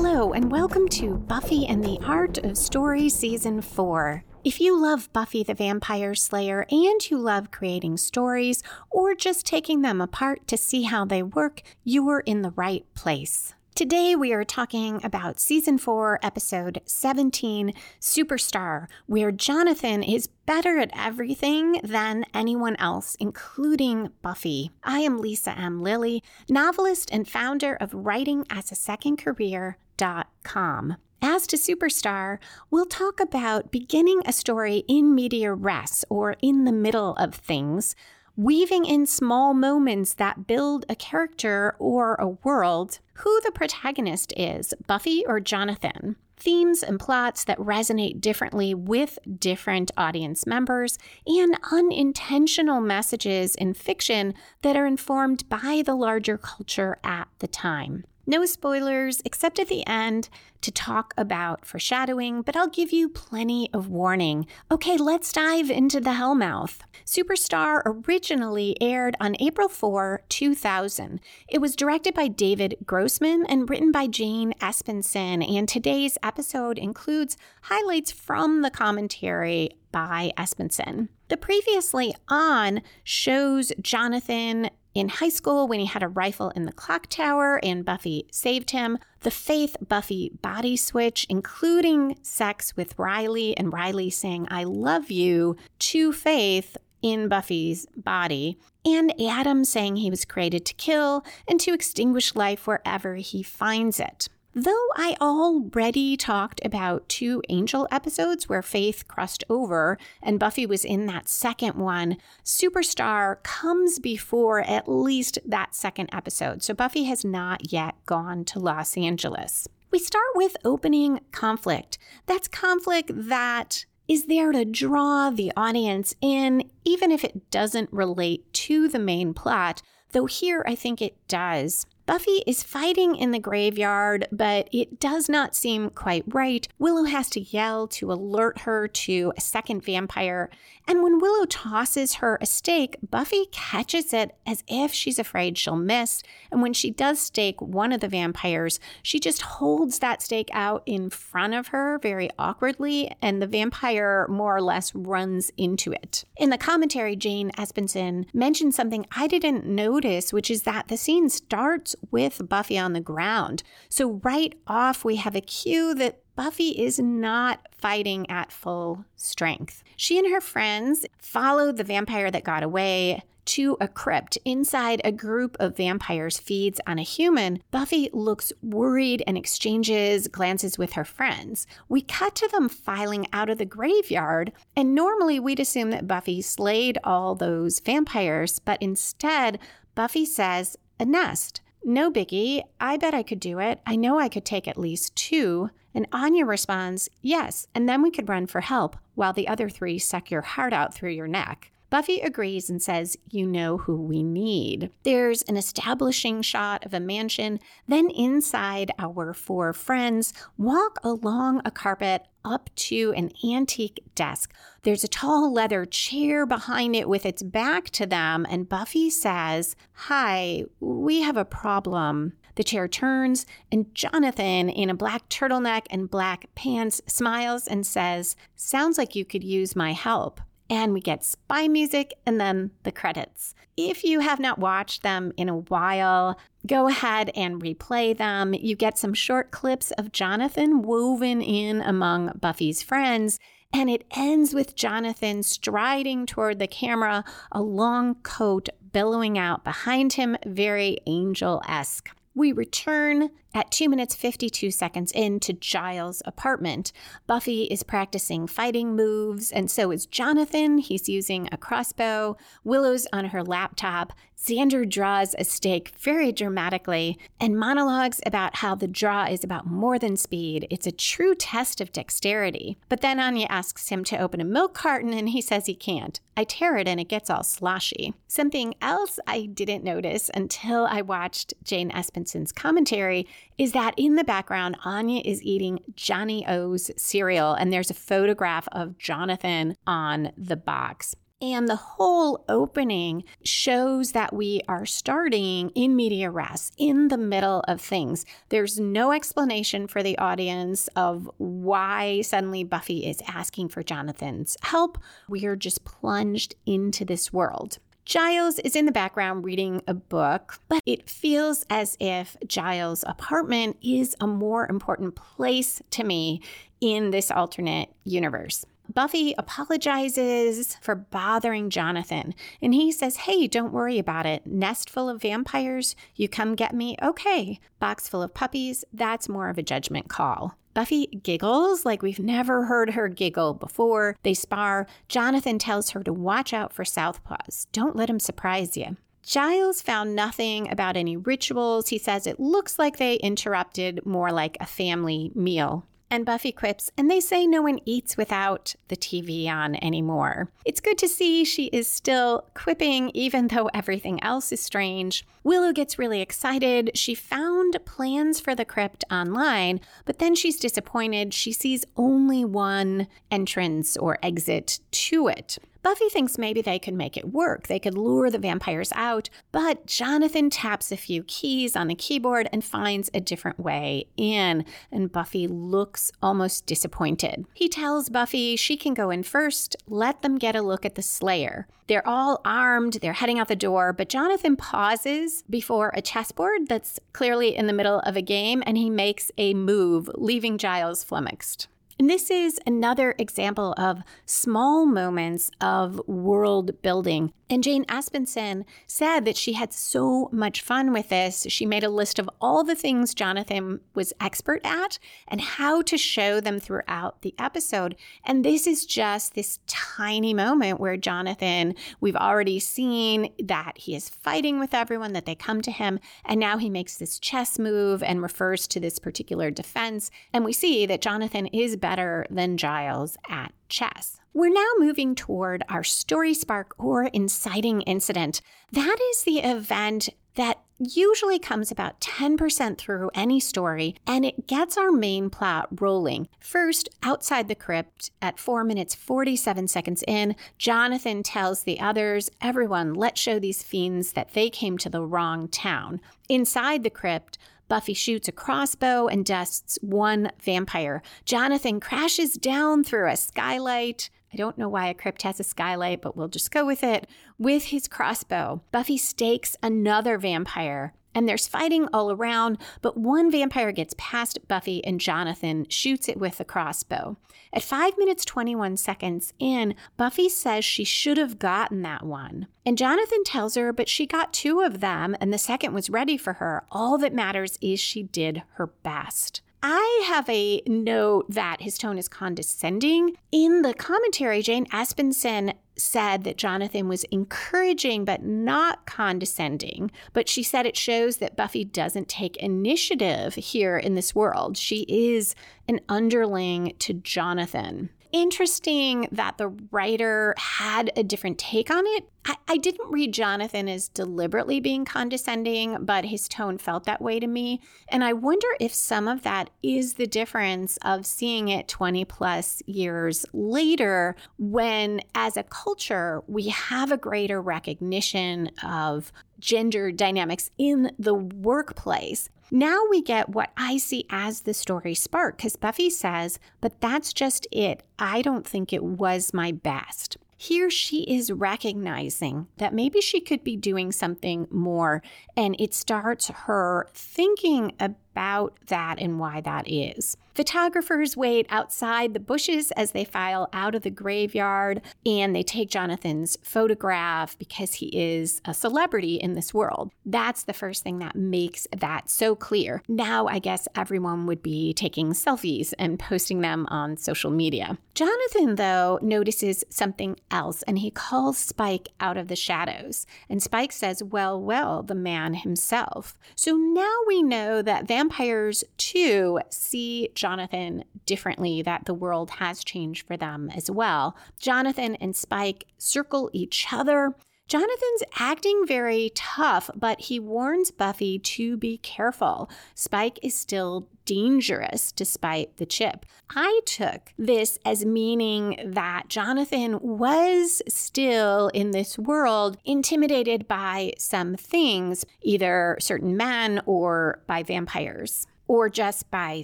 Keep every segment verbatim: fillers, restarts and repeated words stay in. Hello and welcome to Buffy and the Art of Story Season four. If you love Buffy the Vampire Slayer and you love creating stories or just taking them apart to see how they work, you are in the right place. Today we are talking about Season four, Episode seventeen, Superstar, where Jonathan is better at everything than anyone else, including Buffy. I am Lisa M. Lilly, novelist and founder of Writing as a Second Career dot com. As to Superstar, we'll talk about beginning a story in media res, or in the middle of things, weaving in small moments that build a character or a world, who the protagonist is, Buffy or Jonathan, themes and plots that resonate differently with different audience members, and unintentional messages in fiction that are informed by the larger culture at the time. No spoilers, except at the end, to talk about foreshadowing, but I'll give you plenty of warning. Okay, let's dive into the Hellmouth. Superstar originally aired on April fourth, two thousand. It was directed by David Grossman and written by Jane Espenson, and today's episode includes highlights from the commentary by Espenson. The previously on shows Jonathan in high school, when he had a rifle in the clock tower and Buffy saved him, the Faith-Buffy body switch, including sex with Riley and Riley saying, "I love you," to Faith in Buffy's body, and Adam saying he was created to kill and to extinguish life wherever he finds it. Though I already talked about two Angel episodes where Faith crossed over and Buffy was in that second one, Superstar comes before at least that second episode, so Buffy has not yet gone to Los Angeles. We start with opening conflict. That's conflict that is there to draw the audience in, even if it doesn't relate to the main plot, though here I think it does. Buffy is fighting in the graveyard, but it does not seem quite right. Willow has to yell to alert her to a second vampire, and when Willow tosses her a stake, Buffy catches it as if she's afraid she'll miss, and when she does stake one of the vampires, she just holds that stake out in front of her very awkwardly, and the vampire more or less runs into it. In the commentary, Jane Espenson mentioned something I didn't notice, which is that the scene starts with Buffy on the ground. So right off, we have a cue that Buffy is not fighting at full strength. She and her friends followed the vampire that got away to a crypt. Inside, a group of vampires feeds on a human. Buffy looks worried and exchanges glances with her friends. We cut to them filing out of the graveyard, and normally we'd assume that Buffy slayed all those vampires, but instead, Buffy says, "A nest. No biggie. I bet I could do it. I know I could take at least two." And Anya responds, "Yes, and then we could run for help while the other three suck your heart out through your neck." Buffy agrees and says, "You know who we need." There's an establishing shot of a mansion. Then inside, our four friends walk along a carpet up to an antique desk. There's a tall leather chair behind it with its back to them, and Buffy says, "Hi, we have a problem." The chair turns, and Jonathan, in a black turtleneck and black pants, smiles and says, "Sounds like you could use my help." And we get spy music and then the credits. If you have not watched them in a while, go ahead and replay them. You get some short clips of Jonathan woven in among Buffy's friends, and it ends with Jonathan striding toward the camera, a long coat billowing out behind him, very Angel-esque. We return at two minutes fifty-two seconds into Giles' apartment. Buffy is practicing fighting moves, and so is Jonathan. He's using a crossbow. Willow's on her laptop. Xander draws a stake very dramatically and monologues about how the draw is about more than speed. It's a true test of dexterity. But then Anya asks him to open a milk carton, and he says he can't. I tear it, and it gets all sloshy. Something else I didn't notice until I watched Jane Espenson's commentary is that in the background, Anya is eating Johnny O's cereal, and there's a photograph of Jonathan on the box. And the whole opening shows that we are starting in media res, in the middle of things. There's no explanation for the audience of why suddenly Buffy is asking for Jonathan's help. We are just plunged into this world. Giles is in the background reading a book, but it feels as if Giles' apartment is a more important place to me in this alternate universe. Buffy apologizes for bothering Jonathan, and he says, hey, don't worry about it. Nest full of vampires, you come get me, okay. Box full of puppies, that's more of a judgment call. Buffy giggles like we've never heard her giggle before. They spar. Jonathan tells her to watch out for Southpaws. Don't let him surprise you. Giles found nothing about any rituals. He says it looks like they interrupted more like a family meal. And Buffy quips, and they say no one eats without the T V on anymore. It's good to see she is still quipping, even though everything else is strange. Willow gets really excited. She found plans for the crypt online, but then she's disappointed. She sees only one entrance or exit to it. Buffy thinks maybe they could make it work. They could lure the vampires out, but Jonathan taps a few keys on the keyboard and finds a different way in, and Buffy looks almost disappointed. He tells Buffy she can go in first, let them get a look at the Slayer. They're all armed, they're heading out the door, but Jonathan pauses before a chessboard that's clearly in the middle of a game, and he makes a move, leaving Giles flummoxed. And this is another example of small moments of world building. And Jane Espenson said that she had so much fun with this. She made a list of all the things Jonathan was expert at and how to show them throughout the episode. And this is just this tiny moment where Jonathan, we've already seen that he is fighting with everyone, that they come to him, and now he makes this chess move and refers to this particular defense. And we see that Jonathan is better than Giles at chess. We're now moving toward our story spark or inciting incident. That is the event that usually comes about ten percent through any story, and it gets our main plot rolling. First, outside the crypt, at four minutes forty-seven seconds in, Jonathan tells the others, everyone, let's show these fiends that they came to the wrong town. Inside the crypt, Buffy shoots a crossbow and dusts one vampire. Jonathan crashes down through a skylight. I don't know why a crypt has a skylight, but we'll just go with it. With his crossbow, Buffy stakes another vampire, and there's fighting all around, but one vampire gets past Buffy and Jonathan shoots it with a crossbow. At five minutes twenty-one seconds in, Buffy says she should have gotten that one. And Jonathan tells her, but she got two of them and the second was ready for her. All that matters is she did her best. I have a note that his tone is condescending. In the commentary, Jane Espenson said that Jonathan was encouraging but not condescending, but she said it shows that Buffy doesn't take initiative here in this world. She is an underling to Jonathan. Interesting that the writer had a different take on it. I, I didn't read Jonathan as deliberately being condescending, but his tone felt that way to me. And I wonder if some of that is the difference of seeing it twenty plus years later, when as a culture, we have a greater recognition of gender dynamics in the workplace. Now we get what I see as the story spark, because Buffy says, but that's just it. I don't think it was my best. Here she is recognizing that maybe she could be doing something more, and it starts her thinking about that and why that is. Photographers wait outside the bushes as they file out of the graveyard, and they take Jonathan's photograph because he is a celebrity in this world. That's the first thing that makes that so clear. Now I guess everyone would be taking selfies and posting them on social media. Jonathan, though, notices something else, and he calls Spike out of the shadows. And Spike says, well, well, the man himself. So now we know that vampires, too, see Jonathan Jonathan differently, that the world has changed for them as well. Jonathan and Spike circle each other. Jonathan's acting very tough, but he warns Buffy to be careful. Spike is still dangerous despite the chip. I took this as meaning that Jonathan was still in this world intimidated by some things, either certain men or by vampires, or just by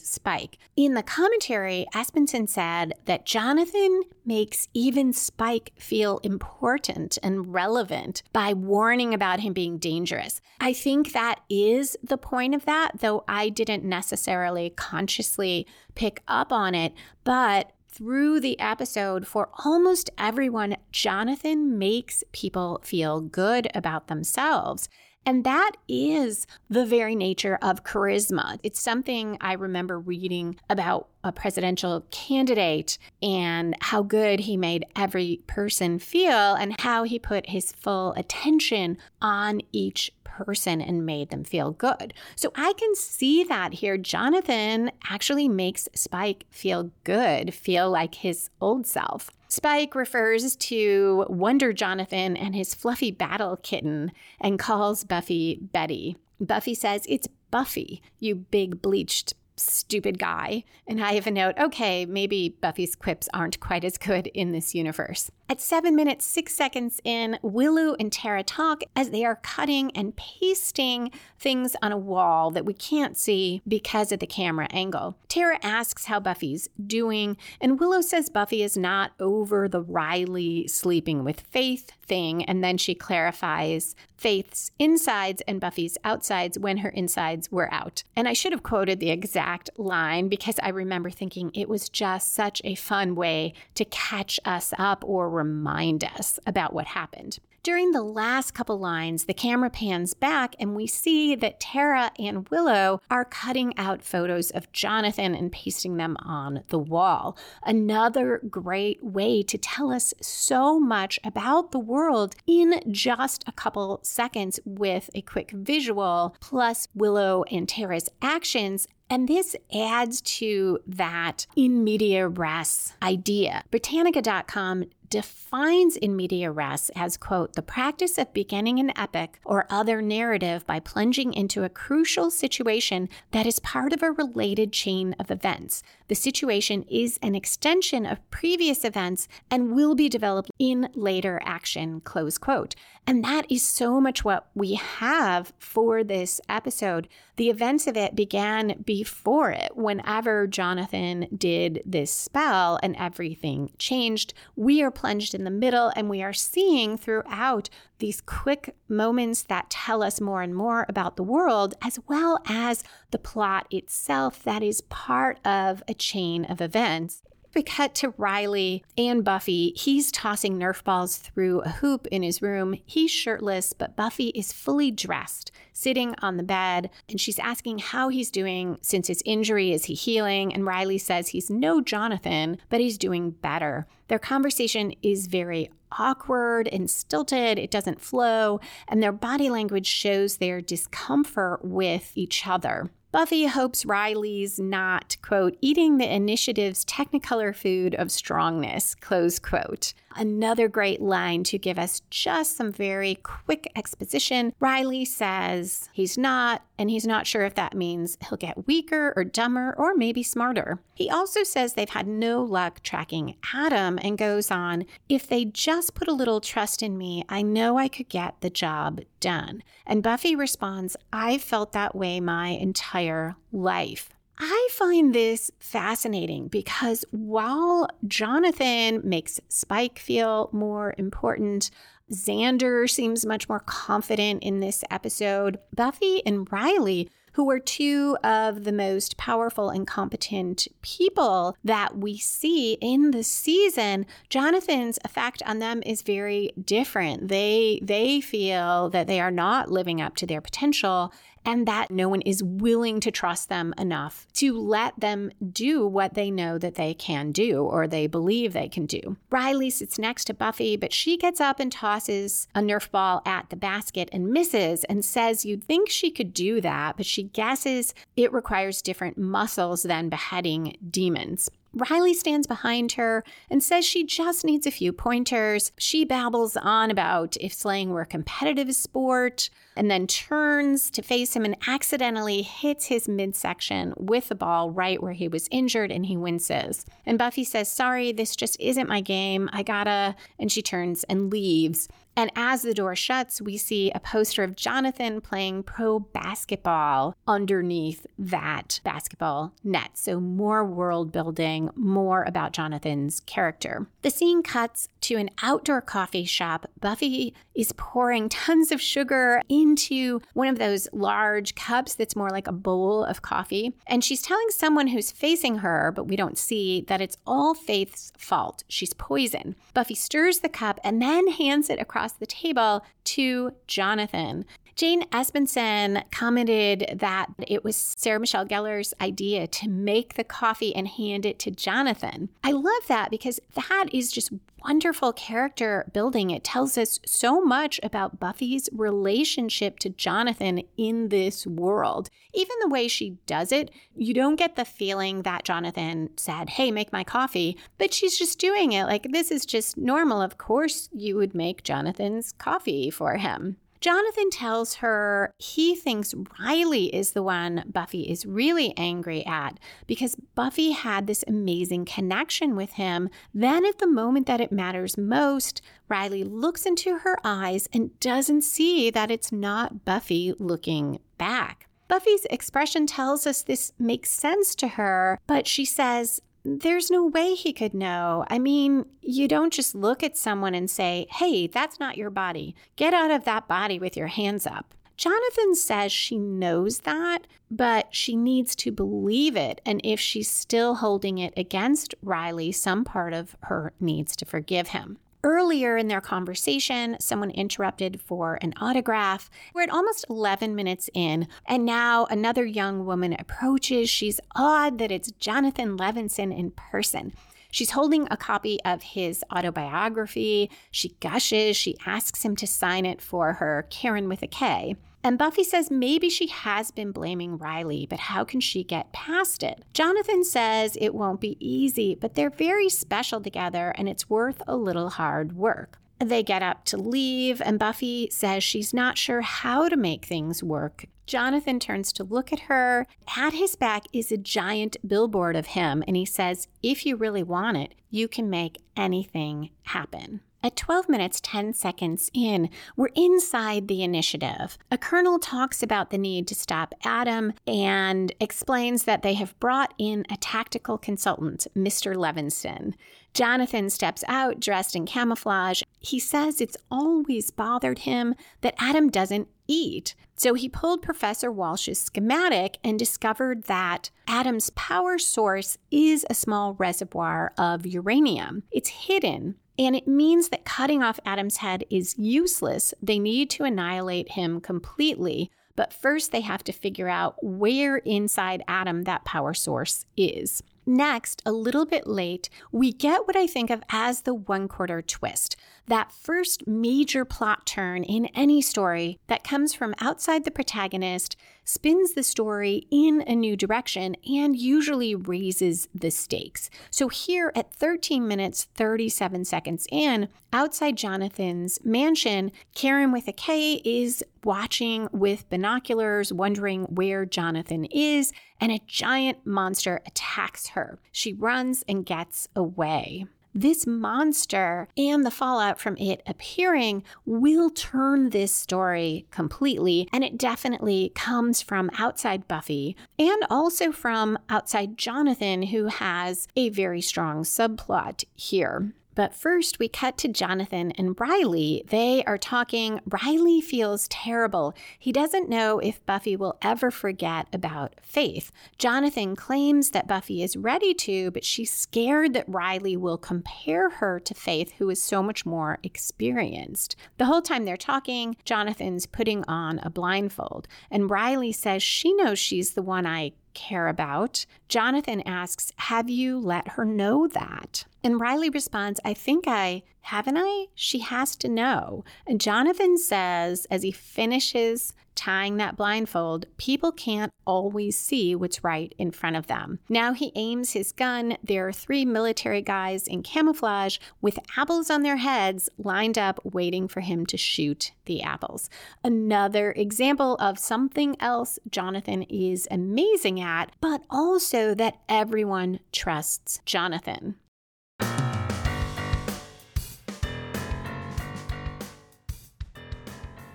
Spike. In the commentary, Espenson said that Jonathan makes even Spike feel important and relevant by warning about him being dangerous. I think that is the point of that, though I didn't necessarily consciously pick up on it. But through the episode, for almost everyone, Jonathan makes people feel good about themselves. And that is the very nature of charisma. It's something I remember reading about a presidential candidate and how good he made every person feel and how he put his full attention on each person and made them feel good. So I can see that here. Jonathan actually makes Spike feel good, feel like his old self. Spike refers to Wonder Jonathan and his fluffy battle kitten and calls Buffy Betty. Buffy says, "It's Buffy, you big bleached stupid guy." And I have a note, okay, maybe Buffy's quips aren't quite as good in this universe. At seven minutes, six seconds in, Willow and Tara talk as they are cutting and pasting things on a wall that we can't see because of the camera angle. Tara asks how Buffy's doing, and Willow says Buffy is not over the Riley sleeping with Faith thing, and then she clarifies Faith's insides and Buffy's outsides when her insides were out. And I should have quoted the exact line because I remember thinking it was just such a fun way to catch us up or remind us about what happened. During the last couple lines, the camera pans back and we see that Tara and Willow are cutting out photos of Jonathan and pasting them on the wall. Another great way to tell us so much about the world in just a couple seconds with a quick visual, plus Willow and Tara's actions. And this adds to that in media res idea. Britannica dot com defines in media res as, quote, "the practice of beginning an epic or other narrative by plunging into a crucial situation that is part of a related chain of events. The situation is an extension of previous events and will be developed in later action," close quote. And that is so much what we have for this episode. The events of it began before it. Whenever Jonathan did this spell and everything changed, we are plunged in the middle, and we are seeing throughout these quick moments that tell us more and more about the world, as well as the plot itself that is part of a chain of events. We cut to Riley and Buffy. He's tossing Nerf balls through a hoop in his room. He's shirtless, but Buffy is fully dressed, sitting on the bed, and she's asking how he's doing since his injury. Is he healing? And Riley says he's no Jonathan, but he's doing better. Their conversation is very awkward and stilted. It doesn't flow, and their body language shows their discomfort with each other. Buffy hopes Riley's not, quote, "eating the initiative's technicolor food of strongness," close quote. Another great line to give us just some very quick exposition. Riley says he's not, and he's not sure if that means he'll get weaker or dumber or maybe smarter. He also says they've had no luck tracking Adam and goes on, "If they just put a little trust in me, I know I could get the job done." And Buffy responds, "I've felt that way my entire life." I find this fascinating because while Jonathan makes Spike feel more important, Xander seems much more confident in this episode, Buffy and Riley, who are two of the most powerful and competent people that we see in the season, Jonathan's effect on them is very different. They they feel that they are not living up to their potential and that no one is willing to trust them enough to let them do what they know that they can do or they believe they can do. Riley sits next to Buffy, but she gets up and tosses a Nerf ball at the basket and misses and says you'd think she could do that, but she guesses it requires different muscles than beheading demons. Riley stands behind her and says she just needs a few pointers. She babbles on about if slaying were a competitive sport and then turns to face him and accidentally hits his midsection with the ball right where he was injured, and he winces. And Buffy says, sorry, this just isn't my game. I gotta. And she turns and leaves. And as the door shuts, we see a poster of Jonathan playing pro basketball underneath that basketball net. So more world building, more about Jonathan's character. The scene cuts to an outdoor coffee shop. Buffy is pouring tons of sugar into one of those large cups that's more like a bowl of coffee. And she's telling someone who's facing her, but we don't see, that it's all Faith's fault. She's poison. Buffy stirs the cup and then hands it across the table to Jonathan. Jane Espenson commented that it was Sarah Michelle Gellar's idea to make the coffee and hand it to Jonathan. I love that because that is just wonderful character building. It tells us so much about Buffy's relationship to Jonathan in this world. Even the way she does it, you don't get the feeling that Jonathan said, hey, make my coffee, but she's just doing it like this is just normal. Of course, you would make Jonathan's coffee for him. Jonathan tells her he thinks Riley is the one Buffy is really angry at because Buffy had this amazing connection with him. Then at the moment that it matters most, Riley looks into her eyes and doesn't see that it's not Buffy looking back. Buffy's expression tells us this makes sense to her, but she says, there's no way he could know. I mean, you don't just look at someone and say, hey, that's not your body. Get out of that body with your hands up. Jonathan says she knows that, but she needs to believe it. And if she's still holding it against Riley, some part of her needs to forgive him. Earlier in their conversation, someone interrupted for an autograph. We're at almost eleven minutes in, and now another young woman approaches. She's awed that it's Jonathan Levinson in person. She's holding a copy of his autobiography. She gushes. She asks him to sign it for her, Karen with a K. And Buffy says maybe she has been blaming Riley, but how can she get past it? Jonathan says it won't be easy, but they're very special together and it's worth a little hard work. They get up to leave and Buffy says she's not sure how to make things work. Jonathan turns to look at her. At his back is a giant billboard of him and he says, if you really want it, you can make anything happen. At twelve minutes, ten seconds in, we're inside the initiative. A colonel talks about the need to stop Adam and explains that they have brought in a tactical consultant, Mister Levinson. Jonathan steps out dressed in camouflage. He says it's always bothered him that Adam doesn't eat. So he pulled Professor Walsh's schematic and discovered that Adam's power source is a small reservoir of uranium. It's hidden. And it means that cutting off Adam's head is useless. They need to annihilate him completely. But first, they have to figure out where inside Adam that power source is. Next, a little bit late, we get what I think of as the one-quarter twist, that first major plot turn in any story that comes from outside the protagonist, spins the story in a new direction, and usually raises the stakes. So here at thirteen minutes, thirty-seven seconds in, outside Jonathan's mansion, Karen with a K is watching with binoculars, wondering where Jonathan is, and a giant monster attacks her. She runs and gets away. This monster and the fallout from it appearing will turn this story completely, and it definitely comes from outside Buffy and also from outside Jonathan, who has a very strong subplot here. But first, we cut to Jonathan and Riley. They are talking. Riley feels terrible. He doesn't know if Buffy will ever forget about Faith. Jonathan claims that Buffy is ready to, but she's scared that Riley will compare her to Faith, who is so much more experienced. The whole time they're talking, Jonathan's putting on a blindfold. And Riley says she knows she's the one I care about. Jonathan asks, have you let her know that? And Riley responds, I think I, haven't I? She has to know. And Jonathan says, as he finishes tying that blindfold, people can't always see what's right in front of them. Now he aims his gun. There are three military guys in camouflage with apples on their heads lined up waiting for him to shoot the apples. Another example of something else Jonathan is amazing at, but also that everyone trusts Jonathan.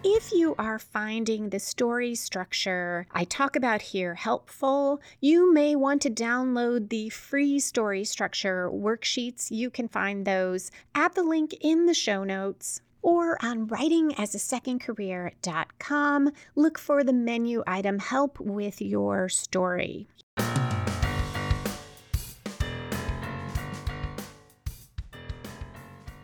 If you are finding the story structure I talk about here helpful, you may want to download the free story structure worksheets. You can find those at the link in the show notes or on writing as a second career dot com. Look for the menu item, Help with Your Story.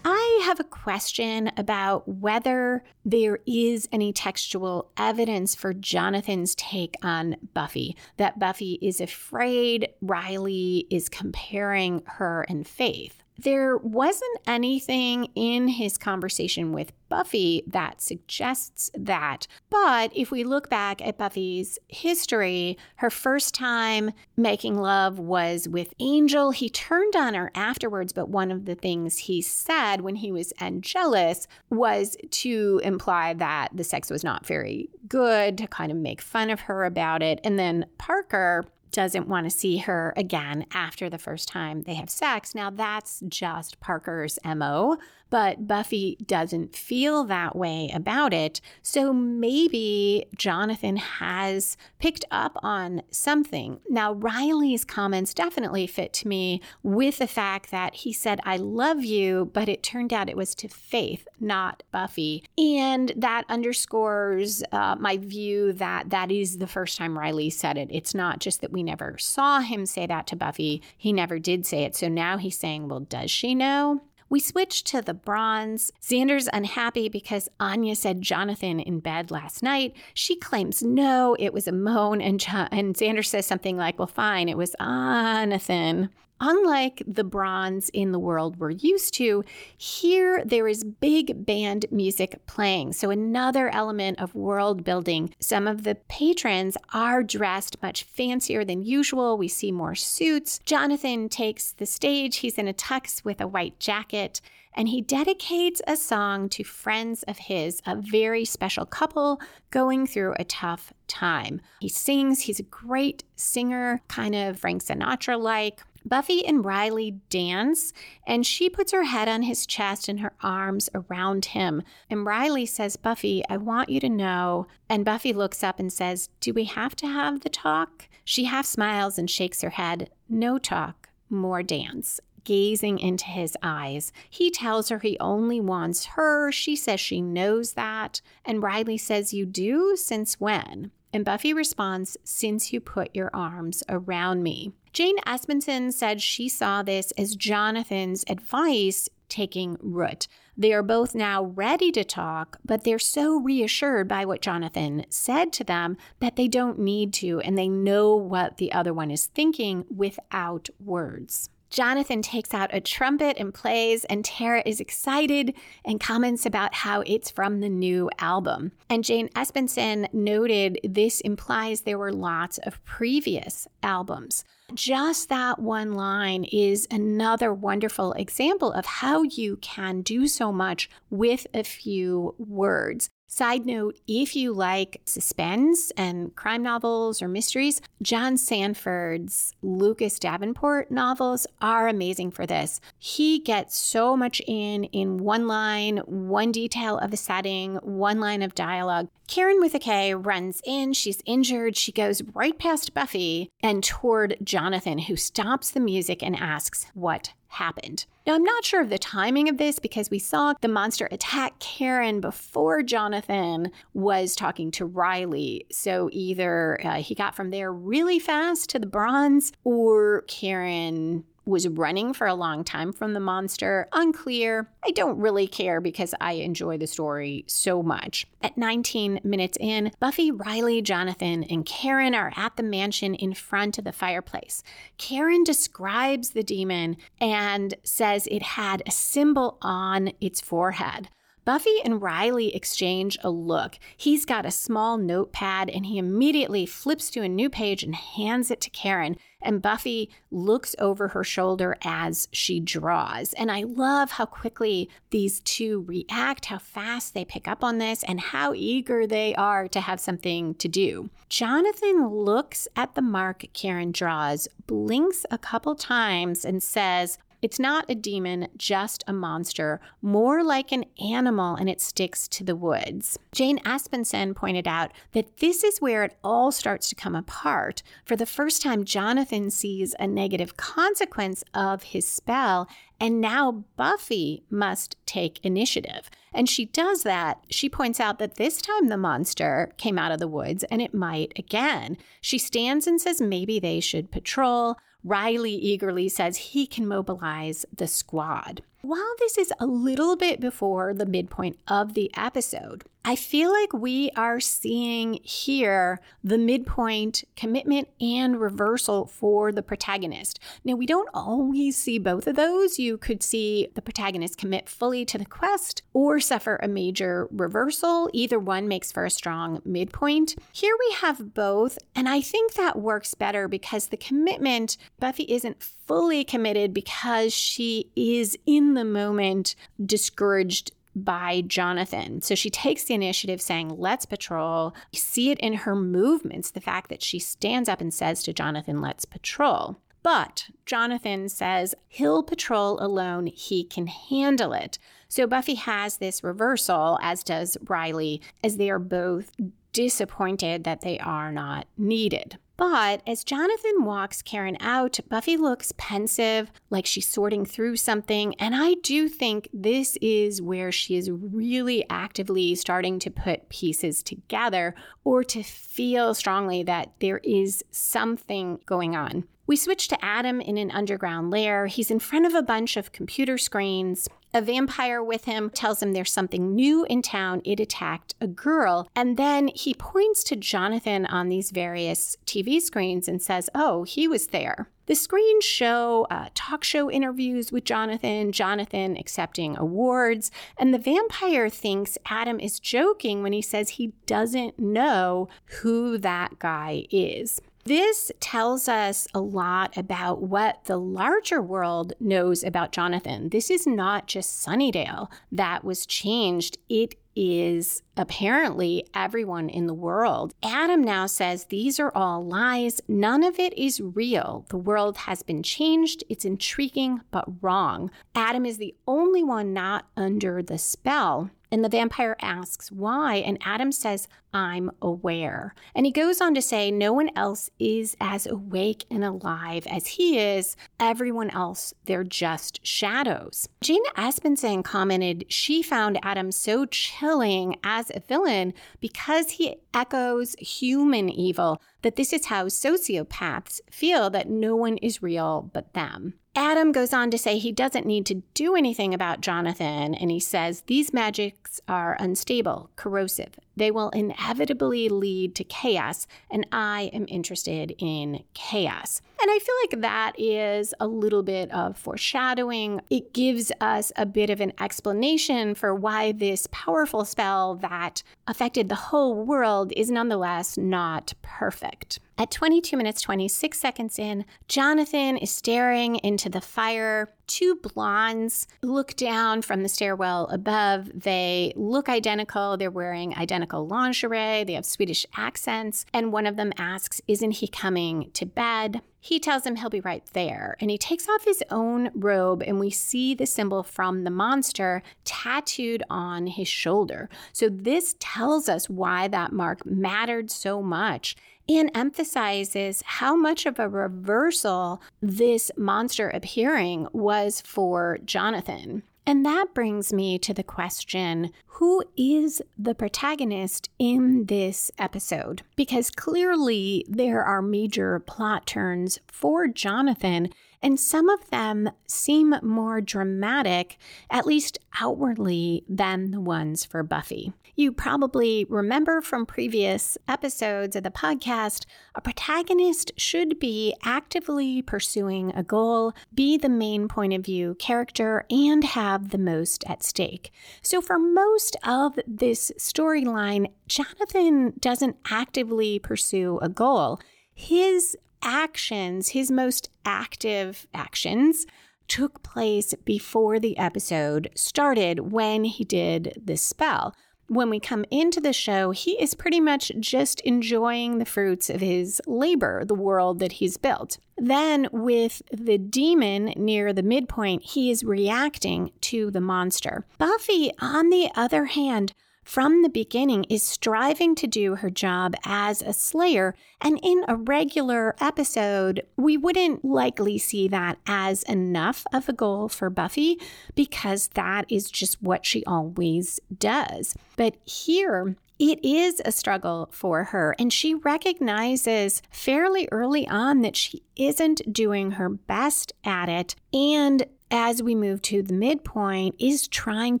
I have a question about whether there is any textual evidence for Jonathan's take on Buffy, that Buffy is afraid Riley is comparing her and Faith. There wasn't anything in his conversation with Buffy that suggests that. But if we look back at Buffy's history, her first time making love was with Angel. He turned on her afterwards, but one of the things he said when he was jealous was to imply that the sex was not very good, to kind of make fun of her about it. And then Parker doesn't want to see her again after the first time they have sex. Now, that's just Parker's M O, but Buffy doesn't feel that way about it. So maybe Jonathan has picked up on something. Now, Riley's comments definitely fit to me with the fact that he said, I love you, but it turned out it was to Faith, not Buffy. And that underscores uh, my view that that is the first time Riley said it. It's not just that we never saw him say that to Buffy. He never did say it. So now he's saying, well, does she know? We switch to the bronze. Xander's unhappy because Anya said Jonathan in bed last night. She claims, no, it was a moan. And, jo- and Xander says something like, well, fine, it was Jonathan. Unlike the bronze in the world we're used to, here there is big band music playing. So another element of world building. Some of the patrons are dressed much fancier than usual. We see more suits. Jonathan takes the stage. He's in a tux with a white jacket. And he dedicates a song to friends of his, a very special couple going through a tough time. He sings. He's a great singer, kind of Frank Sinatra-like. Buffy and Riley dance, and she puts her head on his chest and her arms around him. And Riley says, Buffy, I want you to know. And Buffy looks up and says, do we have to have the talk? She half smiles and shakes her head. No talk, more dance. Gazing into his eyes. He tells her he only wants her. She says she knows that. And Riley says, you do? Since when? And Buffy responds, since you put your arms around me. Jane Espenson said she saw this as Jonathan's advice taking root. They are both now ready to talk, but they're so reassured by what Jonathan said to them that they don't need to, and they know what the other one is thinking without words. Jonathan takes out a trumpet and plays, and Tara is excited and comments about how it's from the new album. And Jane Espenson noted this implies there were lots of previous albums. Just that one line is another wonderful example of how you can do so much with a few words. Side note, if you like suspense and crime novels or mysteries, John Sanford's Lucas Davenport novels are amazing for this. He gets so much in in one line, one detail of a setting, one line of dialogue. Karen with a K runs in. She's injured. She goes right past Buffy and toward Jonathan, who stops the music and asks what happened. Now, I'm not sure of the timing of this because we saw the monster attack Karen before Jonathan was talking to Riley. So either uh, he got from there really fast to the bronze, or Karen was running for a long time from the monster. Unclear. I don't really care because I enjoy the story so much. At nineteen minutes in, Buffy, Riley, Jonathan, and Karen are at the mansion in front of the fireplace. Karen describes the demon and says it had a symbol on its forehead. Buffy and Riley exchange a look. He's got a small notepad, and he immediately flips to a new page and hands it to Karen. And Buffy looks over her shoulder as she draws. And I love how quickly these two react, how fast they pick up on this, and how eager they are to have something to do. Jonathan looks at the mark Karen draws, blinks a couple times, and says, "It's not a demon, just a monster, more like an animal, and it sticks to the woods." Jane Espenson pointed out that this is where it all starts to come apart. For the first time, Jonathan sees a negative consequence of his spell, and now Buffy must take initiative. And she does that. She points out that this time the monster came out of the woods, and it might again. She stands and says maybe they should patrol. Riley eagerly says he can mobilize the squad. While this is a little bit before the midpoint of the episode, I feel like we are seeing here the midpoint commitment and reversal for the protagonist. Now, we don't always see both of those. You could see the protagonist commit fully to the quest or suffer a major reversal. Either one makes for a strong midpoint. Here we have both, and I think that works better because the commitment, Buffy isn't fully committed because she is in the moment discouraged by Jonathan. So she takes the initiative saying, let's patrol. You see it in her movements, the fact that she stands up and says to Jonathan, let's patrol. But Jonathan says he'll patrol alone, he can handle it. So Buffy has this reversal, as does Riley, as they are both disappointed that they are not needed. But as Jonathan walks Karen out, Buffy looks pensive, like she's sorting through something. And I do think this is where she is really actively starting to put pieces together or to feel strongly that there is something going on. We switch to Adam in an underground lair. He's in front of a bunch of computer screens. A vampire with him tells him there's something new in town. It attacked a girl. And then he points to Jonathan on these various T V screens and says, oh, he was there. The screens show uh, talk show interviews with Jonathan, Jonathan accepting awards. And the vampire thinks Adam is joking when he says he doesn't know who that guy is. This tells us a lot about what the larger world knows about Jonathan. This is not just Sunnydale that was changed. It is apparently everyone in the world. Adam now says these are all lies. None of it is real. The world has been changed. It's intriguing but wrong. Adam is the only one not under the spell. And the vampire asks why, and Adam says, I'm aware. And he goes on to say, no one else is as awake and alive as he is. Everyone else, they're just shadows. Jane Espenson commented she found Adam so chilling as a villain because he echoes human evil, that this is how sociopaths feel, that no one is real but them. Adam goes on to say he doesn't need to do anything about Jonathan, and he says these magics are unstable, corrosive. They will inevitably lead to chaos, and I am interested in chaos. And I feel like that is a little bit of foreshadowing. It gives us a bit of an explanation for why this powerful spell that affected the whole world is nonetheless not perfect. At twenty-two minutes, twenty-six seconds in, Jonathan is staring into the fire. Two blondes look down from the stairwell above. They look identical. They're wearing identical lingerie. They have Swedish accents. And one of them asks, isn't he coming to bed? He tells him he'll be right there. And he takes off his own robe, and we see the symbol from the monster tattooed on his shoulder. So this tells us why that mark mattered so much, and emphasizes how much of a reversal this monster appearing was for Jonathan. And that brings me to the question, who is the protagonist in this episode? Because clearly there are major plot turns for Jonathan, and some of them seem more dramatic, at least outwardly, than the ones for Buffy. You probably remember from previous episodes of the podcast, a protagonist should be actively pursuing a goal, be the main point of view character, and have the most at stake. So for most of this storyline, Jonathan doesn't actively pursue a goal. His actions, his most active actions, took place before the episode started when he did this spell. When we come into the show, he is pretty much just enjoying the fruits of his labor, the world that he's built. Then with the demon near the midpoint, he is reacting to the monster. Buffy, on the other hand, from the beginning is striving to do her job as a slayer, and in a regular episode, we wouldn't likely see that as enough of a goal for Buffy because that is just what she always does. But here, it is a struggle for her, and she recognizes fairly early on that she isn't doing her best at it, and as we move to the midpoint, is trying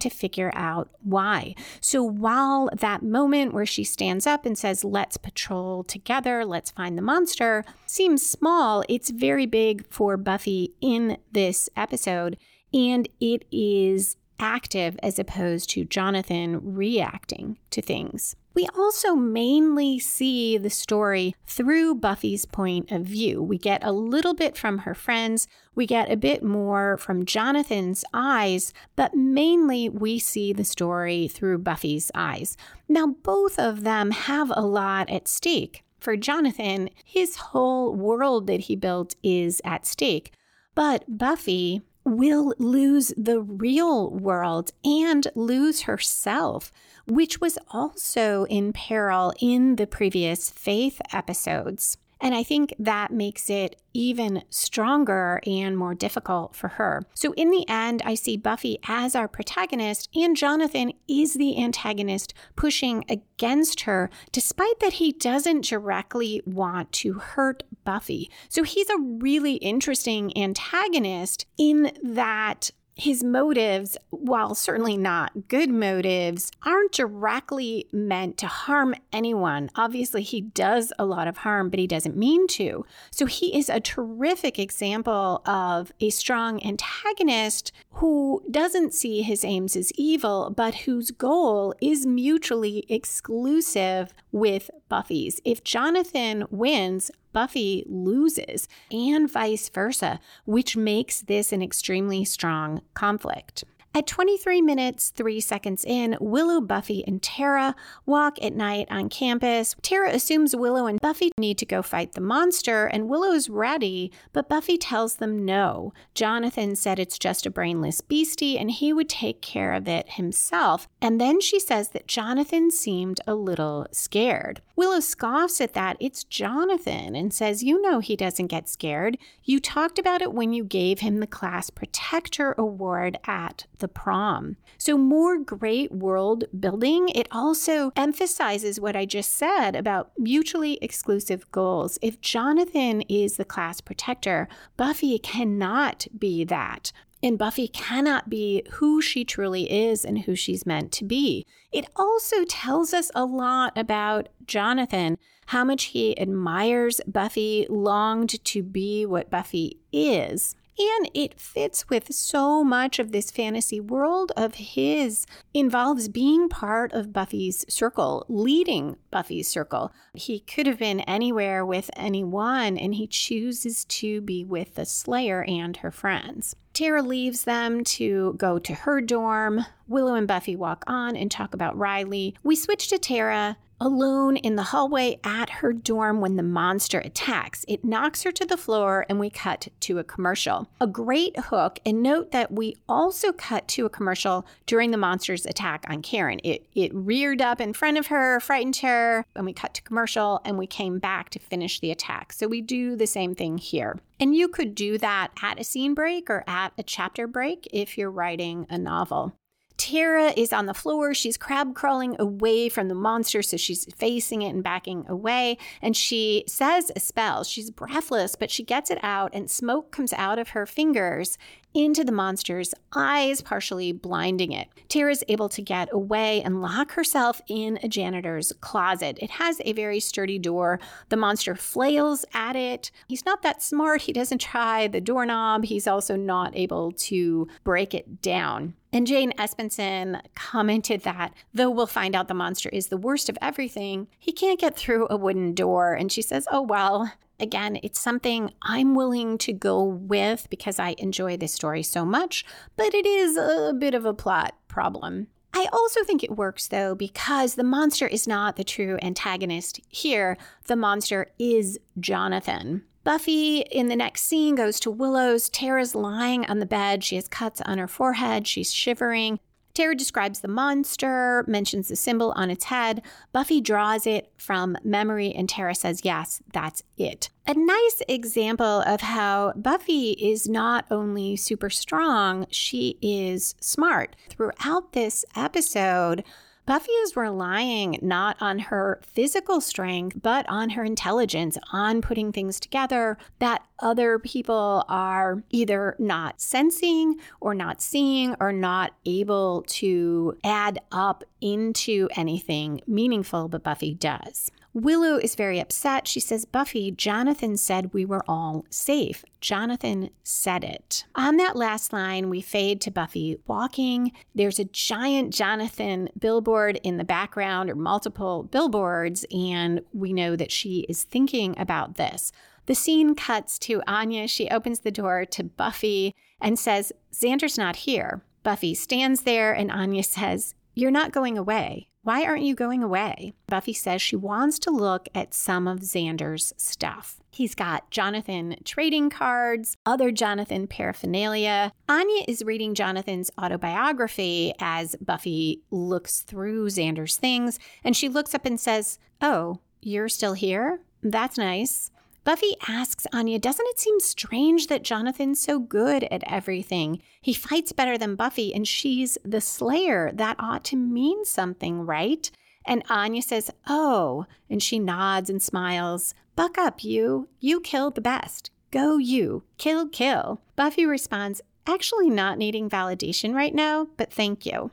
to figure out why. So while that moment where she stands up and says, let's patrol together, let's find the monster, seems small, it's very big for Buffy in this episode, and it is active as opposed to Jonathan reacting to things. We also mainly see the story through Buffy's point of view. We get a little bit from her friends, we get a bit more from Jonathan's eyes, but mainly we see the story through Buffy's eyes. Now, both of them have a lot at stake. For Jonathan, his whole world that he built is at stake, but Buffy will lose the real world and lose herself, which was also in peril in the previous Faith episodes. And I think that makes it even stronger and more difficult for her. So in the end, I see Buffy as our protagonist, and Jonathan is the antagonist pushing against her, despite that he doesn't directly want to hurt Buffy. So he's a really interesting antagonist in that his motives, while certainly not good motives, aren't directly meant to harm anyone. Obviously, he does a lot of harm, but he doesn't mean to. So he is a terrific example of a strong antagonist who doesn't see his aims as evil, but whose goal is mutually exclusive with Buffy's. If Jonathan wins, Buffy loses, and vice versa, which makes this an extremely strong conflict. At twenty-three minutes, three seconds in, Willow, Buffy, and Tara walk at night on campus. Tara assumes Willow and Buffy need to go fight the monster, and Willow's ready, but Buffy tells them no. Jonathan said it's just a brainless beastie, and he would take care of it himself. And then she says that Jonathan seemed a little scared. Willow scoffs at that. It's Jonathan, and says, you know he doesn't get scared. You talked about it when you gave him the Class Protector Award at the prom. So more great world building. It also emphasizes what I just said about mutually exclusive goals. If Jonathan is the class protector, Buffy cannot be that. And Buffy cannot be who she truly is and who she's meant to be. It also tells us a lot about Jonathan, how much he admires Buffy, longed to be what Buffy is. And it fits with so much of this fantasy world of his, involves being part of Buffy's circle, leading Buffy's circle. He could have been anywhere with anyone, and he chooses to be with the Slayer and her friends. Tara leaves them to go to her dorm. Willow and Buffy walk on and talk about Riley. We switch to Tara alone in the hallway at her dorm when the monster attacks. It knocks her to the floor, and we cut to a commercial. A great hook, and note that we also cut to a commercial during the monster's attack on Karen. It it reared up in front of her, frightened her, and we cut to commercial, and we came back to finish the attack. So we do the same thing here. And you could do that at a scene break or at a chapter break if you're writing a novel. Tara is on the floor. She's crab crawling away from the monster, so she's facing it and backing away. And she says a spell. She's breathless, but she gets it out, and smoke comes out of her fingers. into the monster's eyes, partially blinding it. Tara's able to get away and lock herself in a janitor's closet. It has a very sturdy door. The monster flails at it. He's not that smart. He doesn't try the doorknob. He's also not able to break it down. And Jane Espenson commented that, though we'll find out the monster is the worst of everything, he can't get through a wooden door. And she says, oh, well, again, it's something I'm willing to go with because I enjoy this story so much, but it is a bit of a plot problem. I also think it works, though, because the monster is not the true antagonist here. The monster is Jonathan. Buffy, in the next scene, goes to Willow's. Tara's lying on the bed. She has cuts on her forehead. She's shivering. Tara describes the monster, mentions the symbol on its head. Buffy draws it from memory, and Tara says, yes, that's it. A nice example of how Buffy is not only super strong, she is smart. Throughout this episode, Buffy is relying not on her physical strength, but on her intelligence, on putting things together that other people are either not sensing or not seeing or not able to add up into anything meaningful, but Buffy does. Willow is very upset. She says, Buffy, Jonathan said we were all safe. Jonathan said it. On that last line, we fade to Buffy walking. There's a giant Jonathan billboard in the background, or multiple billboards, and we know that she is thinking about this. The scene cuts to Anya. She opens the door to Buffy and says, Xander's not here. Buffy stands there, and Anya says, you're not going away. Why aren't you going away? Buffy says she wants to look at some of Xander's stuff. He's got Jonathan trading cards, other Jonathan paraphernalia. Anya is reading Jonathan's autobiography as Buffy looks through Xander's things, and she looks up and says, oh, you're still here? That's nice. Buffy asks Anya, doesn't it seem strange that Jonathan's so good at everything? He fights better than Buffy, and she's the slayer. That ought to mean something, right? And Anya says, oh, and she nods and smiles. Buck up, you. You killed the best. Go you. Kill, kill. Buffy responds, actually not needing validation right now, but thank you.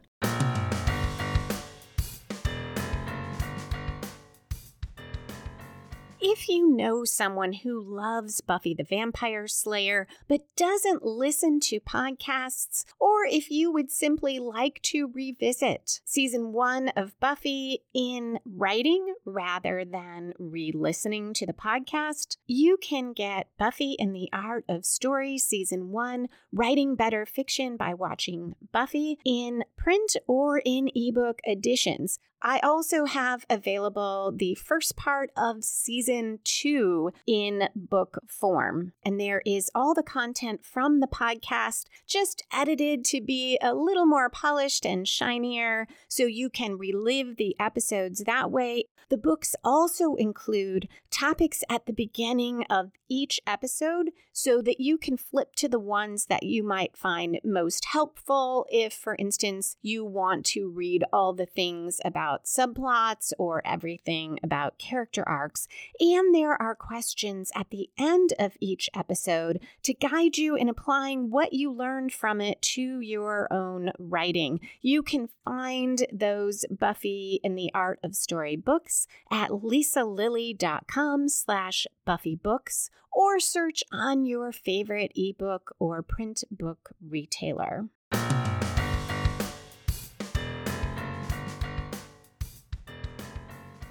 If you know someone who loves Buffy the Vampire Slayer but doesn't listen to podcasts, or if you would simply like to revisit season one of Buffy in writing rather than re-listening to the podcast, you can get Buffy and the Art of Story season one, Writing Better Fiction by Watching Buffy, in print or in ebook editions. I also have available the first part of season two in book form. And there is all the content from the podcast, just edited to be a little more polished and shinier, so you can relive the episodes that way. The books also include topics at the beginning of each episode so that you can flip to the ones that you might find most helpful if, for instance, you want to read all the things about subplots or everything about character arcs. And there are questions at the end of each episode to guide you in applying what you learned from it to your own writing. You can find those Buffy and the Art of Story books at lisalilly.com slash buffybooks, or search on your favorite ebook or print book retailer.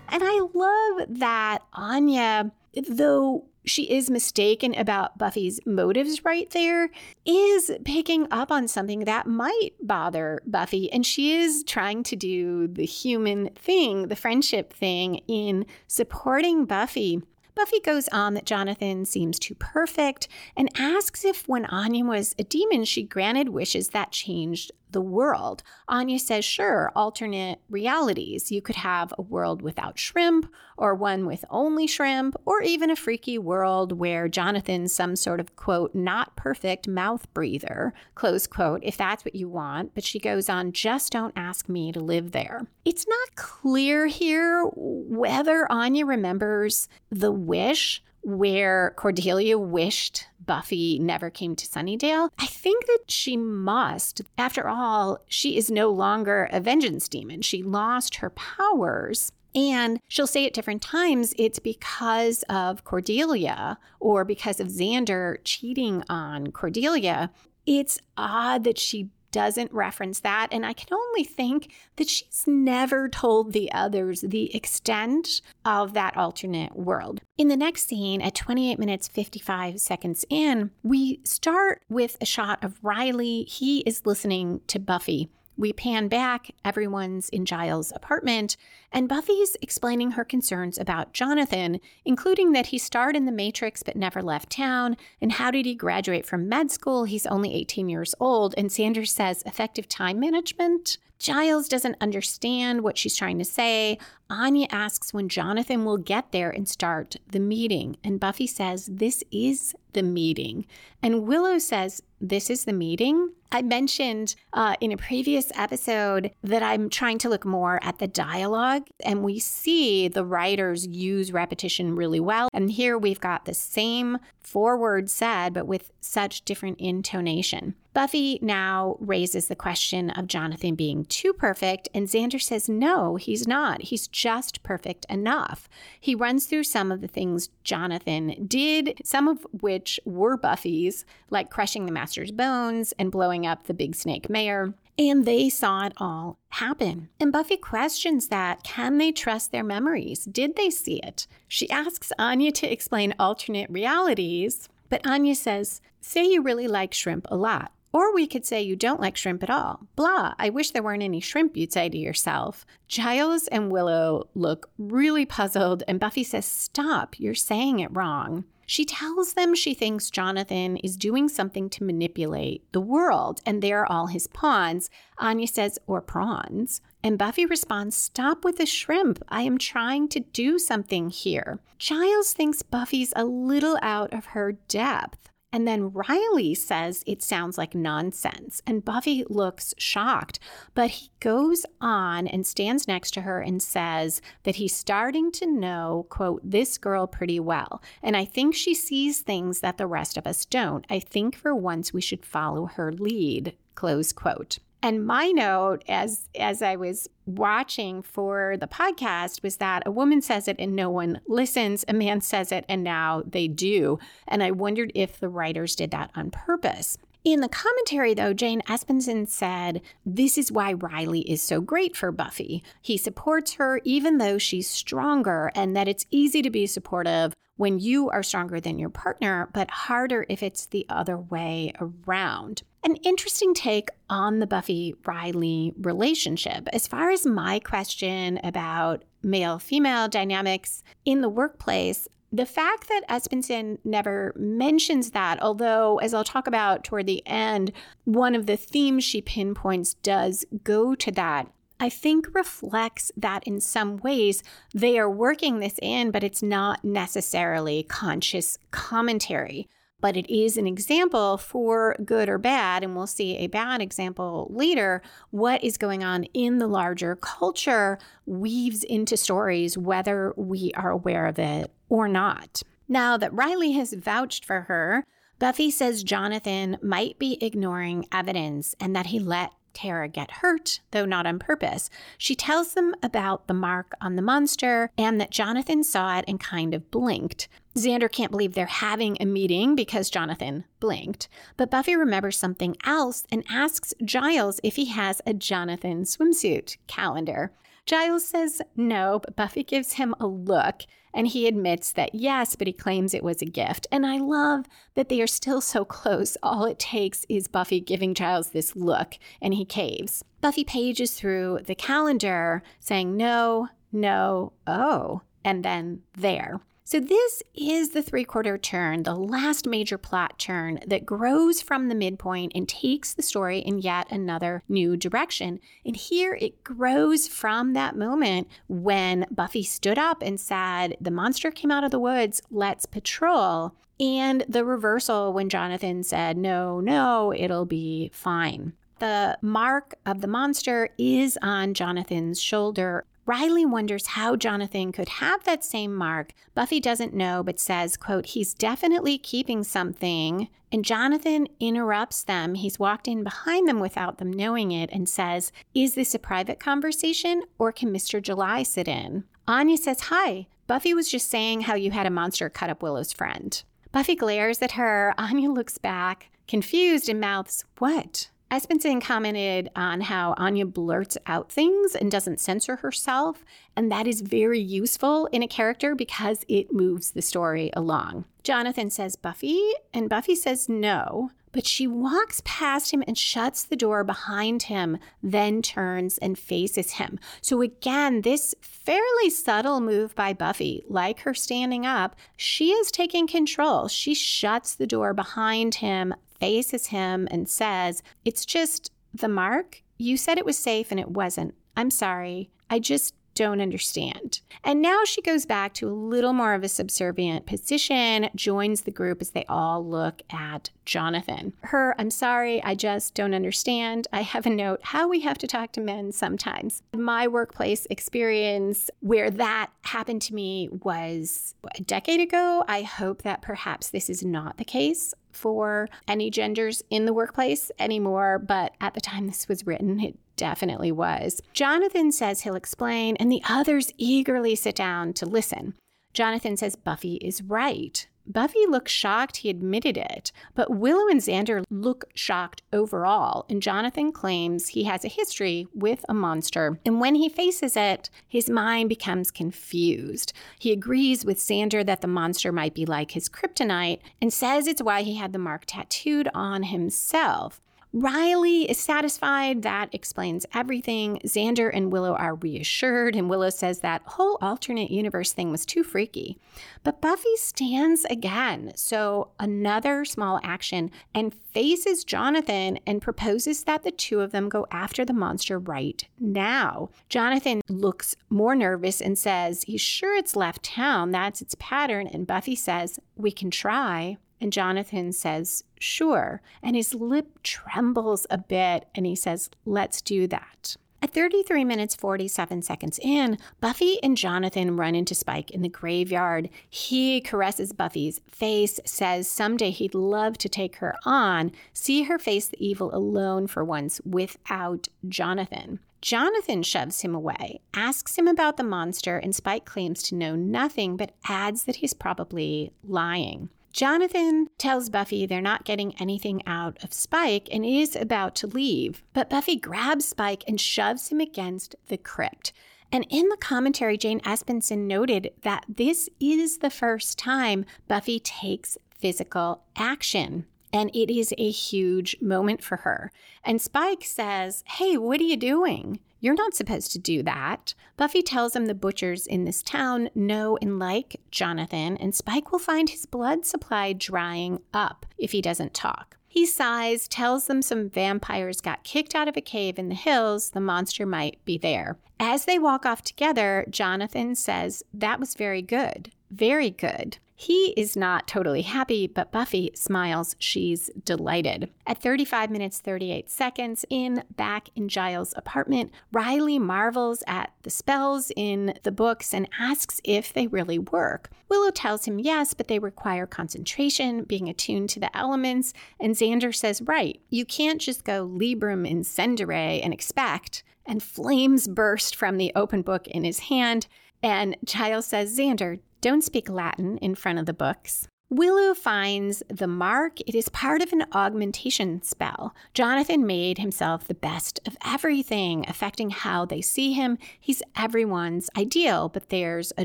And I love that Anya, though she is mistaken about Buffy's motives right there, is picking up on something that might bother Buffy. And she is trying to do the human thing, the friendship thing, in supporting Buffy. Buffy goes on that Jonathan seems too perfect and asks if when Anya was a demon, she granted wishes that changed the world. Anya says, sure, alternate realities. You could have a world without shrimp, or one with only shrimp, or even a freaky world where Jonathan's some sort of, quote, not perfect mouth breather, close quote, if that's what you want. But she goes on, just don't ask me to live there. It's not clear here whether Anya remembers the wish where Cordelia wished Buffy never came to Sunnydale? I think that she must. After all, she is no longer a vengeance demon. She lost her powers. And she'll say at different times it's because of Cordelia or because of Xander cheating on Cordelia. It's odd that she doesn't reference that. And I can only think that she's never told the others the extent of that alternate world. In the next scene, at twenty-eight minutes, fifty-five seconds in, we start with a shot of Riley. He is listening to Buffy. We pan back, everyone's in Giles' apartment, and Buffy's explaining her concerns about Jonathan, including that he starred in The Matrix but never left town, and how did he graduate from med school? He's only eighteen years old, and Sanders says effective time management. Giles doesn't understand what she's trying to say. Anya asks when Jonathan will get there and start the meeting. And Buffy says, this is the meeting. And Willow says, this is the meeting? I mentioned uh, in a previous episode that I'm trying to look more at the dialogue. And we see the writers use repetition really well. And here we've got the same four words said, but with such different intonation. Buffy now raises the question of Jonathan being too perfect, and Xander says, no, he's not. He's just perfect enough. He runs through some of the things Jonathan did, some of which were Buffy's, like crushing the master's bones and blowing up the big snake mayor. And they saw it all happen. And Buffy questions that. Can they trust their memories? Did they see it? She asks Anya to explain alternate realities, but Anya says, say you really like shrimp a lot. Or we could say you don't like shrimp at all. Blah, I wish there weren't any shrimp, you'd say to yourself. Giles and Willow look really puzzled, and Buffy says, stop, you're saying it wrong. She tells them she thinks Jonathan is doing something to manipulate the world, and they're all his pawns. Anya says, or prawns. And Buffy responds, stop with the shrimp. I am trying to do something here. Giles thinks Buffy's a little out of her depth. And then Riley says it sounds like nonsense, and Buffy looks shocked, but he goes on and stands next to her and says that he's starting to know, quote, this girl pretty well, and I think she sees things that the rest of us don't. I think for once we should follow her lead, close quote. And my note as as I was watching for the podcast was that a woman says it and no one listens. A man says it and now they do. And I wondered if the writers did that on purpose. In the commentary, though, Jane Espenson said, this is why Riley is so great for Buffy. He supports her even though she's stronger, and that it's easy to be supportive when you are stronger than your partner, but harder if it's the other way around. An interesting take on the Buffy-Riley relationship. As far as my question about male-female dynamics in the workplace, the fact that Espenson never mentions that, although, as I'll talk about toward the end, one of the themes she pinpoints does go to that, I think reflects that in some ways they are working this in, but it's not necessarily conscious commentary. But it is an example for good or bad, and we'll see a bad example later, what is going on in the larger culture weaves into stories whether we are aware of it or not. Now that Riley has vouched for her, Buffy says Jonathan might be ignoring evidence and that he let Tara get hurt, though not on purpose. She tells them about the mark on the monster and that Jonathan saw it and kind of blinked. Xander can't believe they're having a meeting because Jonathan blinked. But Buffy remembers something else and asks Giles if he has a Jonathan swimsuit calendar. Giles says no, but Buffy gives him a look, and he admits that yes, but he claims it was a gift. And I love that they are still so close. All it takes is Buffy giving Giles this look, and he caves. Buffy pages through the calendar, saying no, no, oh, and then there. So this is the three-quarter turn, the last major plot turn that grows from the midpoint and takes the story in yet another new direction. And here it grows from that moment when Buffy stood up and said, the monster came out of the woods, let's patrol. And the reversal when Jonathan said, no, no, it'll be fine. The mark of the monster is on Jonathan's shoulder. Riley wonders how Jonathan could have that same mark. Buffy doesn't know, but says, quote, he's definitely keeping something. And Jonathan interrupts them. He's walked in behind them without them knowing it and says, is this a private conversation or can Mister July sit in? Anya says, hi, Buffy was just saying how you had a monster cut up Willow's friend. Buffy glares at her. Anya looks back, confused, and mouths, what? Espenson commented on how Anya blurts out things and doesn't censor herself, and that is very useful in a character because it moves the story along. Jonathan says Buffy, and Buffy says no, but she walks past him and shuts the door behind him, then turns and faces him. So again, this fairly subtle move by Buffy, like her standing up, she is taking control. She shuts the door behind him, faces him, and says, it's just the mark. You said it was safe and it wasn't. I'm sorry. I just don't understand. And now she goes back to a little more of a subservient position, joins the group as they all look at Jonathan. Her, I'm sorry, I just don't understand. I have a note how we have to talk to men sometimes. My workplace experience where that happened to me was a decade ago. I hope that perhaps this is not the case for any genders in the workplace anymore, but at the time this was written, it definitely was. Jonathan says he'll explain, and the others eagerly sit down to listen. Jonathan says Buffy is right. Buffy looks shocked he admitted it, but Willow and Xander look shocked overall, and Jonathan claims he has a history with a monster, and when he faces it, his mind becomes confused. He agrees with Xander that the monster might be like his kryptonite and says it's why he had the mark tattooed on himself. Riley is satisfied. That explains everything. Xander and Willow are reassured, and Willow says that whole alternate universe thing was too freaky. But Buffy stands again, so another small action, and faces Jonathan and proposes that the two of them go after the monster right now. Jonathan looks more nervous and says he's sure it's left town. That's its pattern. And Buffy says, we can try. And Jonathan says, sure. And his lip trembles a bit, and he says, let's do that. At thirty-three minutes, forty-seven seconds in, Buffy and Jonathan run into Spike in the graveyard. He caresses Buffy's face, says someday he'd love to take her on, see her face the evil alone for once without Jonathan. Jonathan shoves him away, asks him about the monster, and Spike claims to know nothing, but adds that he's probably lying. Jonathan tells Buffy they're not getting anything out of Spike and is about to leave, but Buffy grabs Spike and shoves him against the crypt. And in the commentary, Jane Espenson noted that this is the first time Buffy takes physical action, and it is a huge moment for her. And Spike says, hey, what are you doing? You're not supposed to do that. Buffy tells him the butchers in this town know and like Jonathan, and Spike will find his blood supply drying up if he doesn't talk. He sighs, tells them some vampires got kicked out of a cave in the hills. The monster might be there. As they walk off together, Jonathan says, that was very good, very good. He is not totally happy, but Buffy smiles. She's delighted. At thirty-five minutes, thirty-eight seconds in, back in Giles' apartment, Riley marvels at the spells in the books and asks if they really work. Willow tells him yes, but they require concentration, being attuned to the elements, and Xander says, right, you can't just go Librum Incendere and expect, and flames burst from the open book in his hand, and Giles says, Xander, don't speak Latin in front of the books. Willow finds the mark. It is part of an augmentation spell. Jonathan made himself the best of everything, affecting how they see him. He's everyone's ideal, but there's a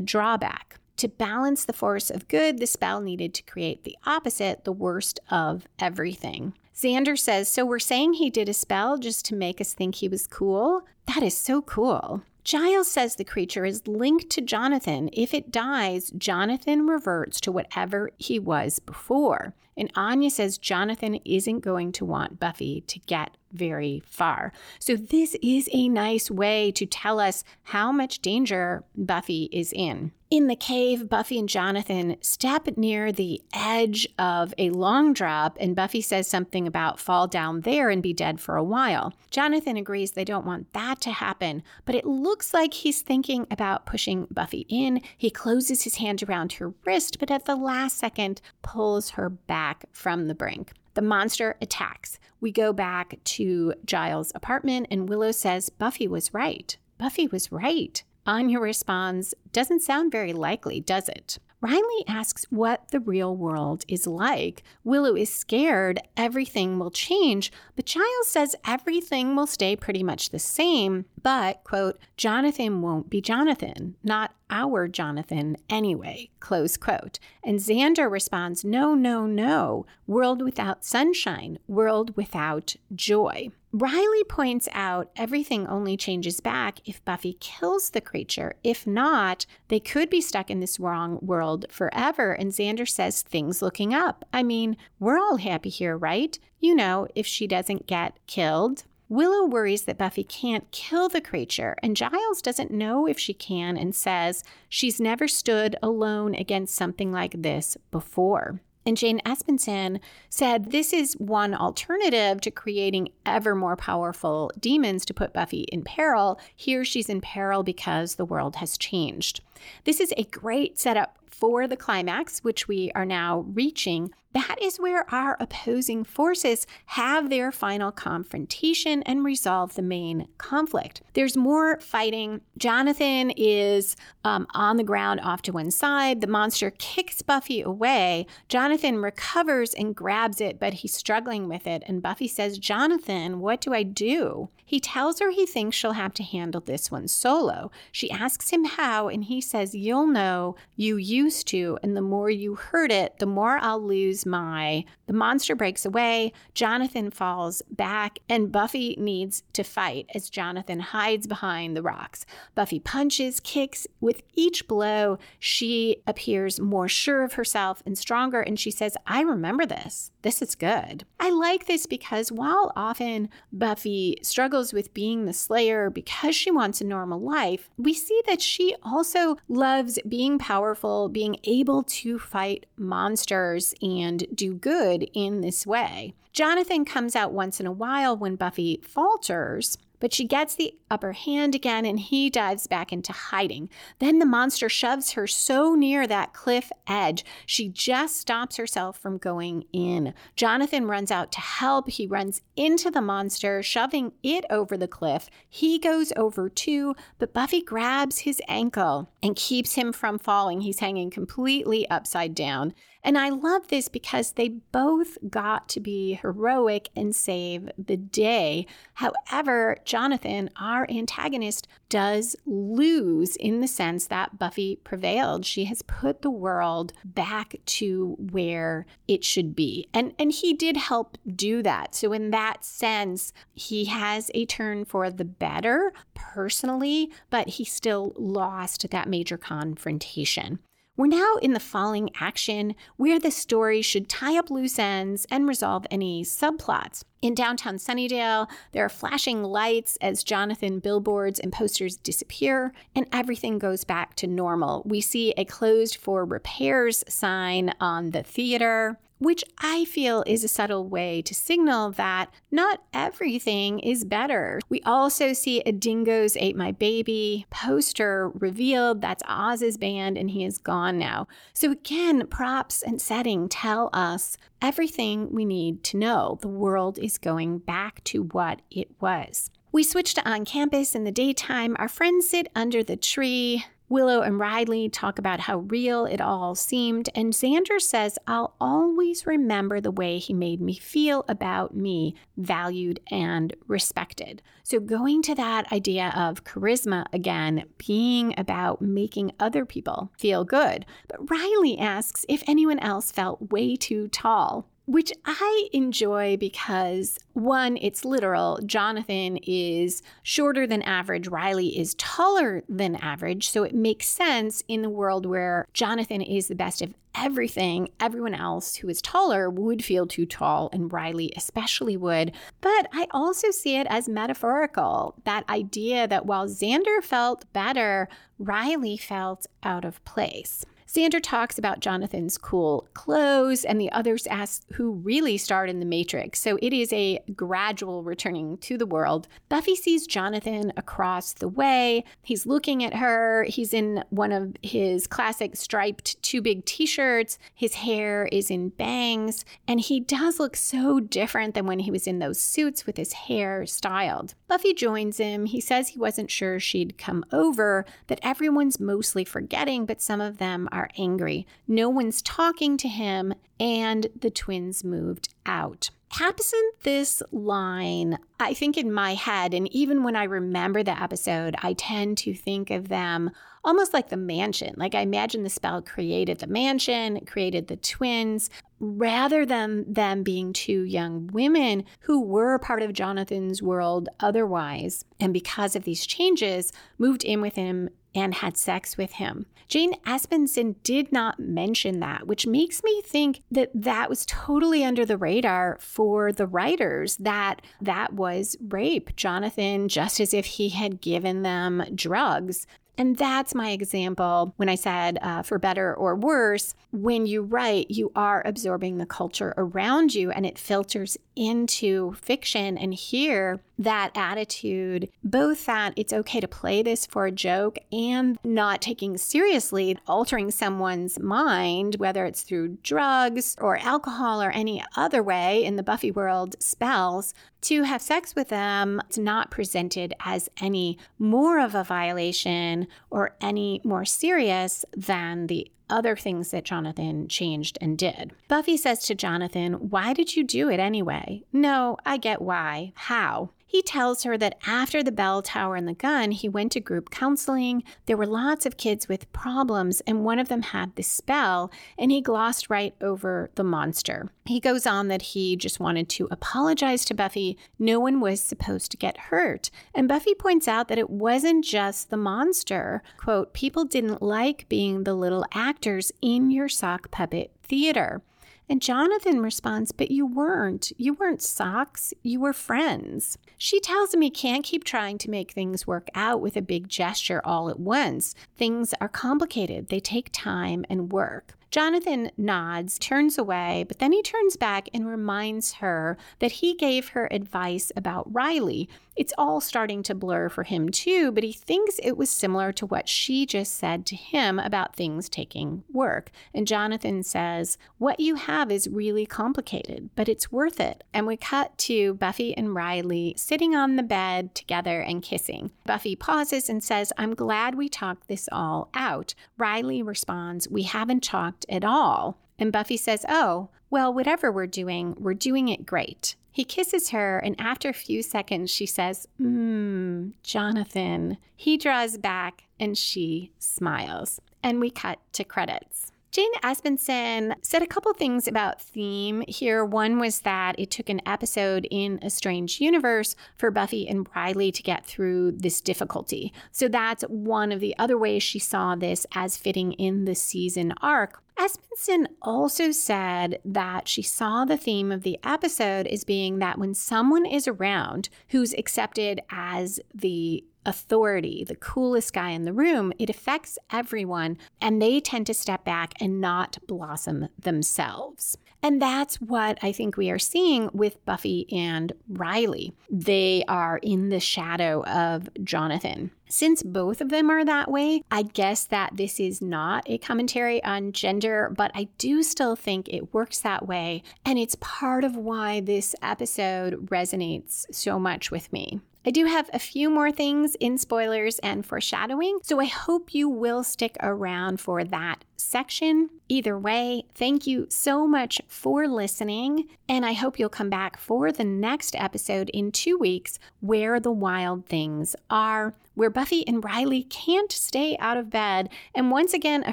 drawback. To balance the force of good, the spell needed to create the opposite, the worst of everything. Xander says, so we're saying he did a spell just to make us think he was cool? That is so cool. Giles says the creature is linked to Jonathan. If it dies, Jonathan reverts to whatever he was before. And Anya says Jonathan isn't going to want Buffy to get very far. So this is a nice way to tell us how much danger Buffy is in. In the cave, Buffy and Jonathan step near the edge of a long drop, and Buffy says something about fall down there and be dead for a while. Jonathan agrees they don't want that to happen, but it looks like he's thinking about pushing Buffy in. He closes his hand around her wrist, but at the last second pulls her back from the brink. The monster attacks. We go back to Giles' apartment, and Willow says Buffy was right. Buffy was right. Anya responds, doesn't sound very likely, does it? Riley asks what the real world is like. Willow is scared everything will change, but Giles says everything will stay pretty much the same, but, quote, Jonathan won't be Jonathan, not our Jonathan anyway, close quote. And Xander responds, no, no, no, world without sunshine, world without joy. Riley points out everything only changes back if Buffy kills the creature. If not, they could be stuck in this wrong world forever. And Xander says things looking up. I mean, we're all happy here, right? You know, if she doesn't get killed. Willow worries that Buffy can't kill the creature, and Giles doesn't know if she can and says she's never stood alone against something like this before. And Jane Espenson said this is one alternative to creating ever more powerful demons to put Buffy in peril. Here she's in peril because the world has changed. This is a great setup for the climax, which we are now reaching. That is where our opposing forces have their final confrontation and resolve the main conflict. There's more fighting. Jonathan is um, on the ground off to one side. The monster kicks Buffy away. Jonathan recovers and grabs it, but he's struggling with it. And Buffy says, Jonathan, what do I do? He tells her he thinks she'll have to handle this one solo. She asks him how, and he says, you'll know, you used to, and the more you hurt it, the more I'll lose my. The monster breaks away. Jonathan falls back, and Buffy needs to fight as Jonathan hides behind the rocks. Buffy punches, kicks. With each blow, she appears more sure of herself and stronger, and she says, I remember this. This is good. I like this because while often Buffy struggles with being the Slayer because she wants a normal life, we see that she also loves being powerful, being able to fight monsters and And do good in this way. Jonathan comes out once in a while when Buffy falters, but she gets the upper hand again and he dives back into hiding. Then the monster shoves her so near that cliff edge, she just stops herself from going in. Jonathan runs out to help. He runs into the monster, shoving it over the cliff. He goes over too, but Buffy grabs his ankle and keeps him from falling. He's hanging completely upside down. And I love this because they both got to be heroic and save the day. However, Jonathan, our antagonist, does lose in the sense that Buffy prevailed. She has put the world back to where it should be. And, and he did help do that. So in that sense, he has a turn for the better personally, but he still lost that major confrontation. We're now in the falling action, where the story should tie up loose ends and resolve any subplots. In downtown Sunnydale, there are flashing lights as Jonathan billboards and posters disappear, and everything goes back to normal. We see a closed for repairs sign on the theater, which I feel is a subtle way to signal that not everything is better. We also see a Dingo's Ate My Baby poster revealed. That's Oz's band, and he is gone now. So again, props and setting tell us everything we need to know. The world is going back to what it was. We switch to on campus in the daytime. Our friends sit under the tree. Willow and Riley talk about how real it all seemed, and Xander says, I'll always remember the way he made me feel about me, valued and respected. So going to that idea of charisma again, being about making other people feel good. But Riley asks if anyone else felt way too tall. which I enjoy because, one, it's literal. Jonathan is shorter than average. Riley is taller than average. So it makes sense in the world where Jonathan is the best of everything. Everyone else who is taller would feel too tall, and Riley especially would. But I also see it as metaphorical, that idea that while Xander felt better, Riley felt out of place. Xander talks about Jonathan's cool clothes, and the others ask who really starred in The Matrix. So it is a gradual returning to the world. Buffy sees Jonathan across the way. He's looking at her. He's in one of his classic striped too big t-shirts. His hair is in bangs, and he does look so different than when he was in those suits with his hair styled. Buffy joins him. He says he wasn't sure she'd come over, that everyone's mostly forgetting, but some of them are angry. No one's talking to him, and the twins moved out. Absent this line, I think in my head, and even when I remember the episode, I tend to think of them almost like the mansion. Like, I imagine the spell created the mansion, it created the twins, rather than them being two young women who were part of Jonathan's world otherwise, and because of these changes, moved in with him and had sex with him. Jane Espenson did not mention that, which makes me think that that was totally under the radar for the writers, that that was rape. Jonathan, just as if he had given them drugs. And that's my example when I said, uh, for better or worse, when you write, you are absorbing the culture around you and it filters into fiction. And here, that attitude, both that it's okay to play this for a joke and not taking seriously, altering someone's mind, whether it's through drugs or alcohol or any other way in the Buffy world, spells, to have sex with them, it's not presented as any more of a violation or any more serious than the other things that Jonathan changed and did. Buffy says to Jonathan, "Why did you do it anyway?" "No, I get why. How?" He tells her that after the bell tower and the gun, he went to group counseling. There were lots of kids with problems, and one of them had the spell, and he glossed right over the monster. He goes on that he just wanted to apologize to Buffy. No one was supposed to get hurt. And Buffy points out that it wasn't just the monster. Quote, "People didn't like being the little actors in your sock puppet theater." And Jonathan responds, "But you weren't. You weren't socks. You were friends." She tells him he can't keep trying to make things work out with a big gesture all at once. Things are complicated. They take time and work. Jonathan nods, turns away, but then he turns back and reminds her that he gave her advice about Riley. It's all starting to blur for him too, but he thinks it was similar to what she just said to him about things taking work. And Jonathan says, "What you have is really complicated, but it's worth it." And we cut to Buffy and Riley sitting on the bed together and kissing. Buffy pauses and says, "I'm glad we talked this all out." Riley responds, "We haven't talked at all." And Buffy says, "Oh, well, whatever we're doing, we're doing it great." He kisses her, and after a few seconds, she says, "Mmm, Jonathan." He draws back, and she smiles. And we cut to credits. Jane Espenson said a couple things about theme here. One was that it took an episode in a strange universe for Buffy and Riley to get through this difficulty. So that's one of the other ways she saw this as fitting in the season arc. Espenson also said that she saw the theme of the episode as being that when someone is around who's accepted as the authority, the coolest guy in the room, it affects everyone, and they tend to step back and not blossom themselves. And that's what I think we are seeing with Buffy and Riley. They are in the shadow of Jonathan. Since both of them are that way, I guess that this is not a commentary on gender, but I do still think it works that way, and it's part of why this episode resonates so much with me. I do have a few more things in spoilers and foreshadowing, so I hope you will stick around for that section. Either way, thank you so much for listening, and I hope you'll come back for the next episode in two weeks, Where the Wild Things Are, where Buffy and Riley can't stay out of bed, and once again, a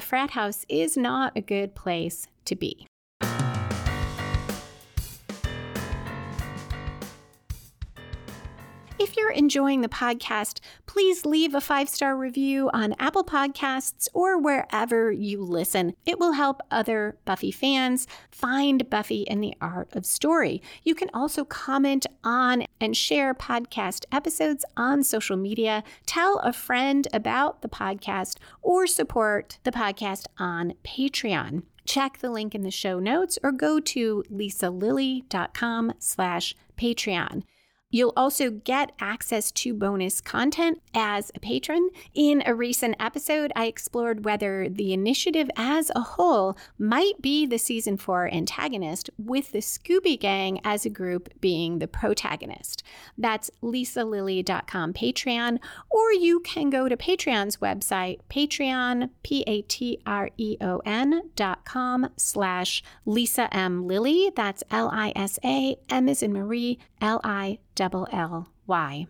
frat house is not a good place to be. If you're enjoying the podcast, please leave a five-star review on Apple Podcasts or wherever you listen. It will help other Buffy fans find Buffy and the Art of Story. You can also comment on and share podcast episodes on social media, tell a friend about the podcast, or support the podcast on Patreon. Check the link in the show notes or go to lisalilly.com slash Patreon. You'll also get access to bonus content as a patron. In a recent episode, I explored whether the Initiative as a whole might be the season four antagonist, with the Scooby Gang as a group being the protagonist. That's lisalilly dot com Patreon, or you can go to Patreon's website, Patreon, P-A-T-R-E-O-N dot com slash Lisa M. Lilly. That's L I S A, M as in Marie, L I double L Y.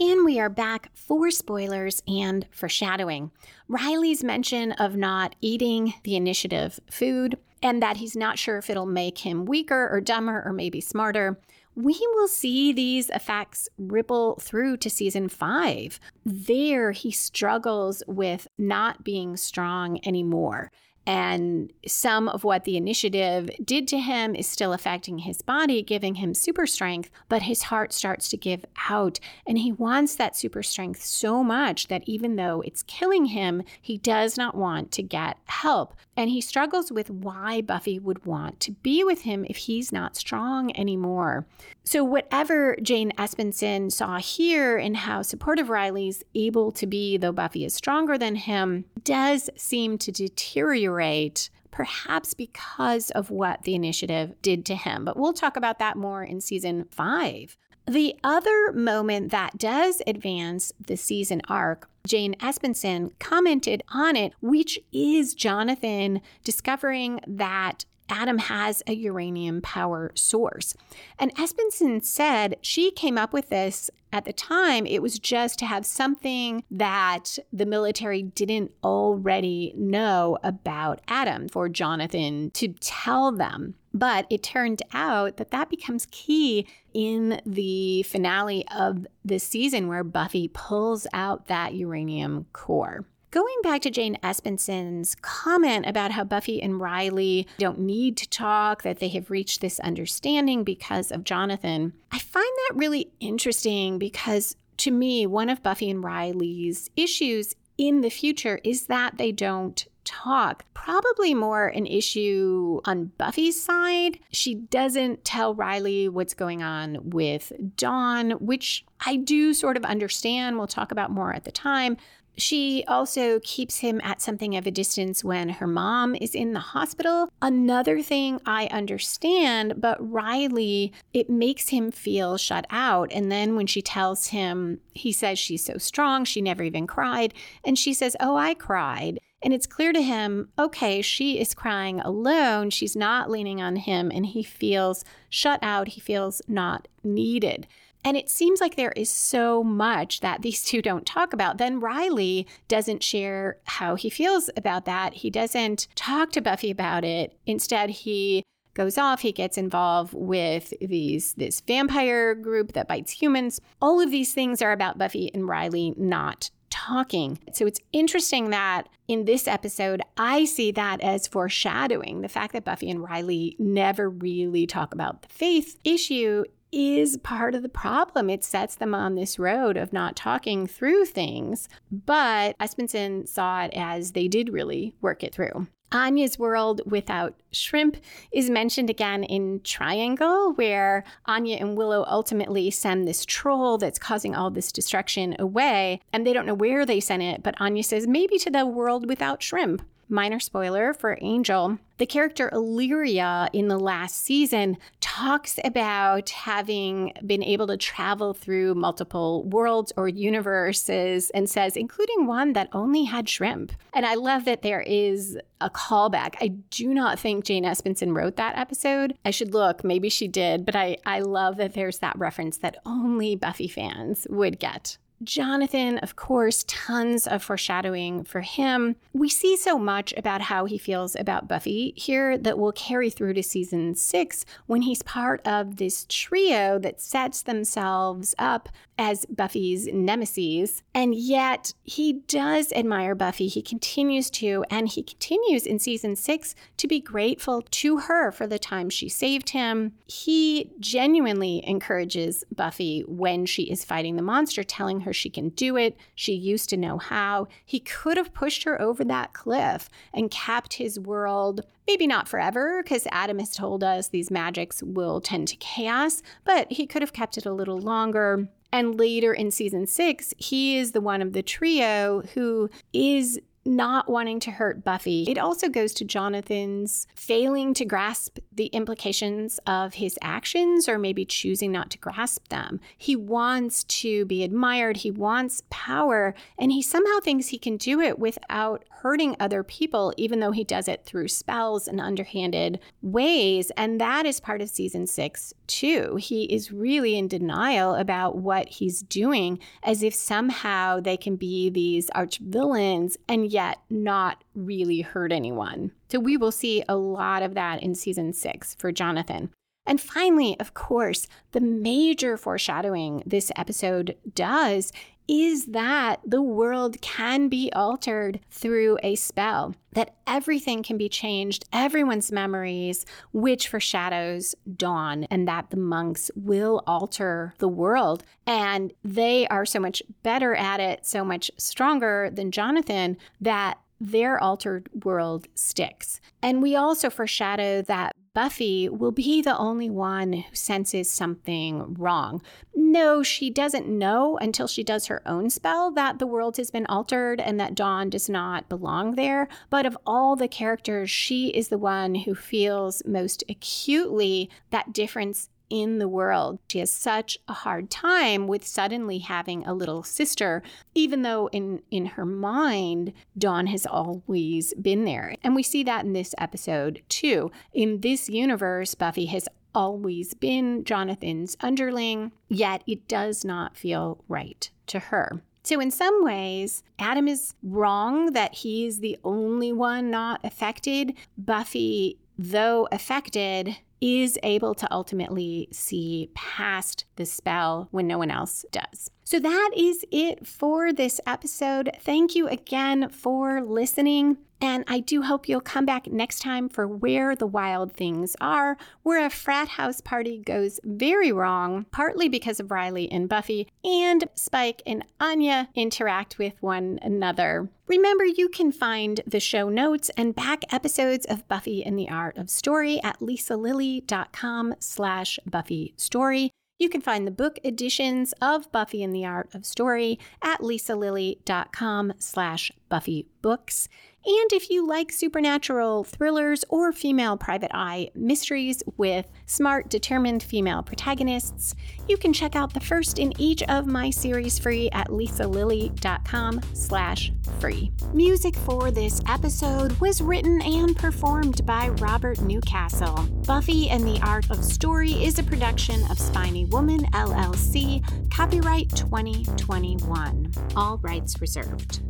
And we are back for spoilers and foreshadowing. Riley's mention of not eating the Initiative food, and that he's not sure if it'll make him weaker or dumber or maybe smarter. We will see these effects ripple through to season five. There, he struggles with not being strong anymore. And some of what the Initiative did to him is still affecting his body, giving him super strength, but his heart starts to give out. And he wants that super strength so much that even though it's killing him, he does not want to get help. And he struggles with why Buffy would want to be with him if he's not strong anymore. So whatever Jane Espenson saw here in how supportive Riley's able to be, though Buffy is stronger than him, does seem to deteriorate, perhaps because of what the Initiative did to him. But we'll talk about that more in season five. The other moment that does advance the season arc, Jane Espenson commented on it, which is Jonathan discovering that Adam has a uranium power source. And Espenson said she came up with this at the time. It was just to have something that the military didn't already know about Adam for Jonathan to tell them. But it turned out that that becomes key in the finale of this season, where Buffy pulls out that uranium core. Going back to Jane Espenson's comment about how Buffy and Riley don't need to talk, that they have reached this understanding because of Jonathan, I find that really interesting because, to me, one of Buffy and Riley's issues in the future is that they don't talk. Probably more an issue on Buffy's side. She doesn't tell Riley what's going on with Dawn, which I do sort of understand. We'll talk about more at the time. She also keeps him at something of a distance when her mom is in the hospital. Another thing I understand, but Riley, it makes him feel shut out. And then when she tells him, he says she's so strong, she never even cried. And she says, oh, I cried. And it's clear to him, okay, she is crying alone. She's not leaning on him. And he feels shut out. He feels not needed. And it seems like there is so much that these two don't talk about. Then Riley doesn't share how he feels about that. He doesn't talk to Buffy about it. Instead, he goes off, he gets involved with these this vampire group that bites humans. All of these things are about Buffy and Riley not talking. So it's interesting that in this episode, I see that as foreshadowing. The fact that Buffy and Riley never really talk about the faith issue is part of the problem. It sets them on this road of not talking through things, but Espenson saw it as they did really work it through. Anya's world without shrimp is mentioned again in Triangle, where Anya and Willow ultimately send this troll that's causing all this destruction away, and they don't know where they sent it, but Anya says maybe to the world without shrimp. Minor spoiler for Angel. The character Illyria in the last season talks about having been able to travel through multiple worlds or universes and says, including one that only had shrimp. And I love that there is a callback. I do not think Jane Espenson wrote that episode. I should look. Maybe she did. But I, I love that there's that reference that only Buffy fans would get. Jonathan, of course, tons of foreshadowing for him. We see so much about how he feels about Buffy here that will carry through to season six when he's part of this trio that sets themselves up as Buffy's nemeses. And yet he does admire Buffy. He continues to, and he continues in season six to be grateful to her for the time she saved him. He genuinely encourages Buffy when she is fighting the monster, telling her she can do it. She used to know how. He could have pushed her over that cliff and capped his world, maybe not forever, because Adam has told us these magics will tend to chaos, but he could have kept it a little longer. And later in season six, he is the one of the trio who is not wanting to hurt Buffy. It also goes to Jonathan's failing to grasp the implications of his actions, or maybe choosing not to grasp them. He wants to be admired, he wants power, and he somehow thinks he can do it without hurting other people, even though he does it through spells and underhanded ways. And that is part of season six too. He is really in denial about what he's doing, as if somehow they can be these arch villains and yet not really hurt anyone. So we will see a lot of that in season six for Jonathan. And finally, of course, the major foreshadowing this episode does is that the world can be altered through a spell, that everything can be changed, everyone's memories, which foreshadows Dawn, and that the monks will alter the world. And they are so much better at it, so much stronger than Jonathan, that their altered world sticks. And we also foreshadow that Buffy will be the only one who senses something wrong. No, she doesn't know until she does her own spell that the world has been altered and that Dawn does not belong there. But of all the characters, she is the one who feels most acutely that difference in the world. She has such a hard time with suddenly having a little sister, even though in, in her mind, Dawn has always been there. And we see that in this episode too. In this universe, Buffy has always been Jonathan's underling, yet it does not feel right to her. So in some ways, Adam is wrong that he's the only one not affected. Buffy, though affected, is able to ultimately see past the spell when no one else does. So that is it for this episode. Thank you again for listening. And I do hope you'll come back next time for Where the Wild Things Are, where a frat house party goes very wrong, partly because of Riley and Buffy, and Spike and Anya interact with one another. Remember, you can find the show notes and back episodes of Buffy and the Art of Story at lisalilly.com slash Buffy Story. You can find the book editions of Buffy and the Art of Story at lisalilly.com slash Buffy Books. And if you like supernatural thrillers or female private eye mysteries with smart, determined female protagonists, you can check out the first in each of my series free at lisalilly.com slash free. Music for this episode was written and performed by Robert Newcastle. Buffy and the Art of Story is a production of Spiny Woman, L L C, copyright twenty twenty-one. All rights reserved.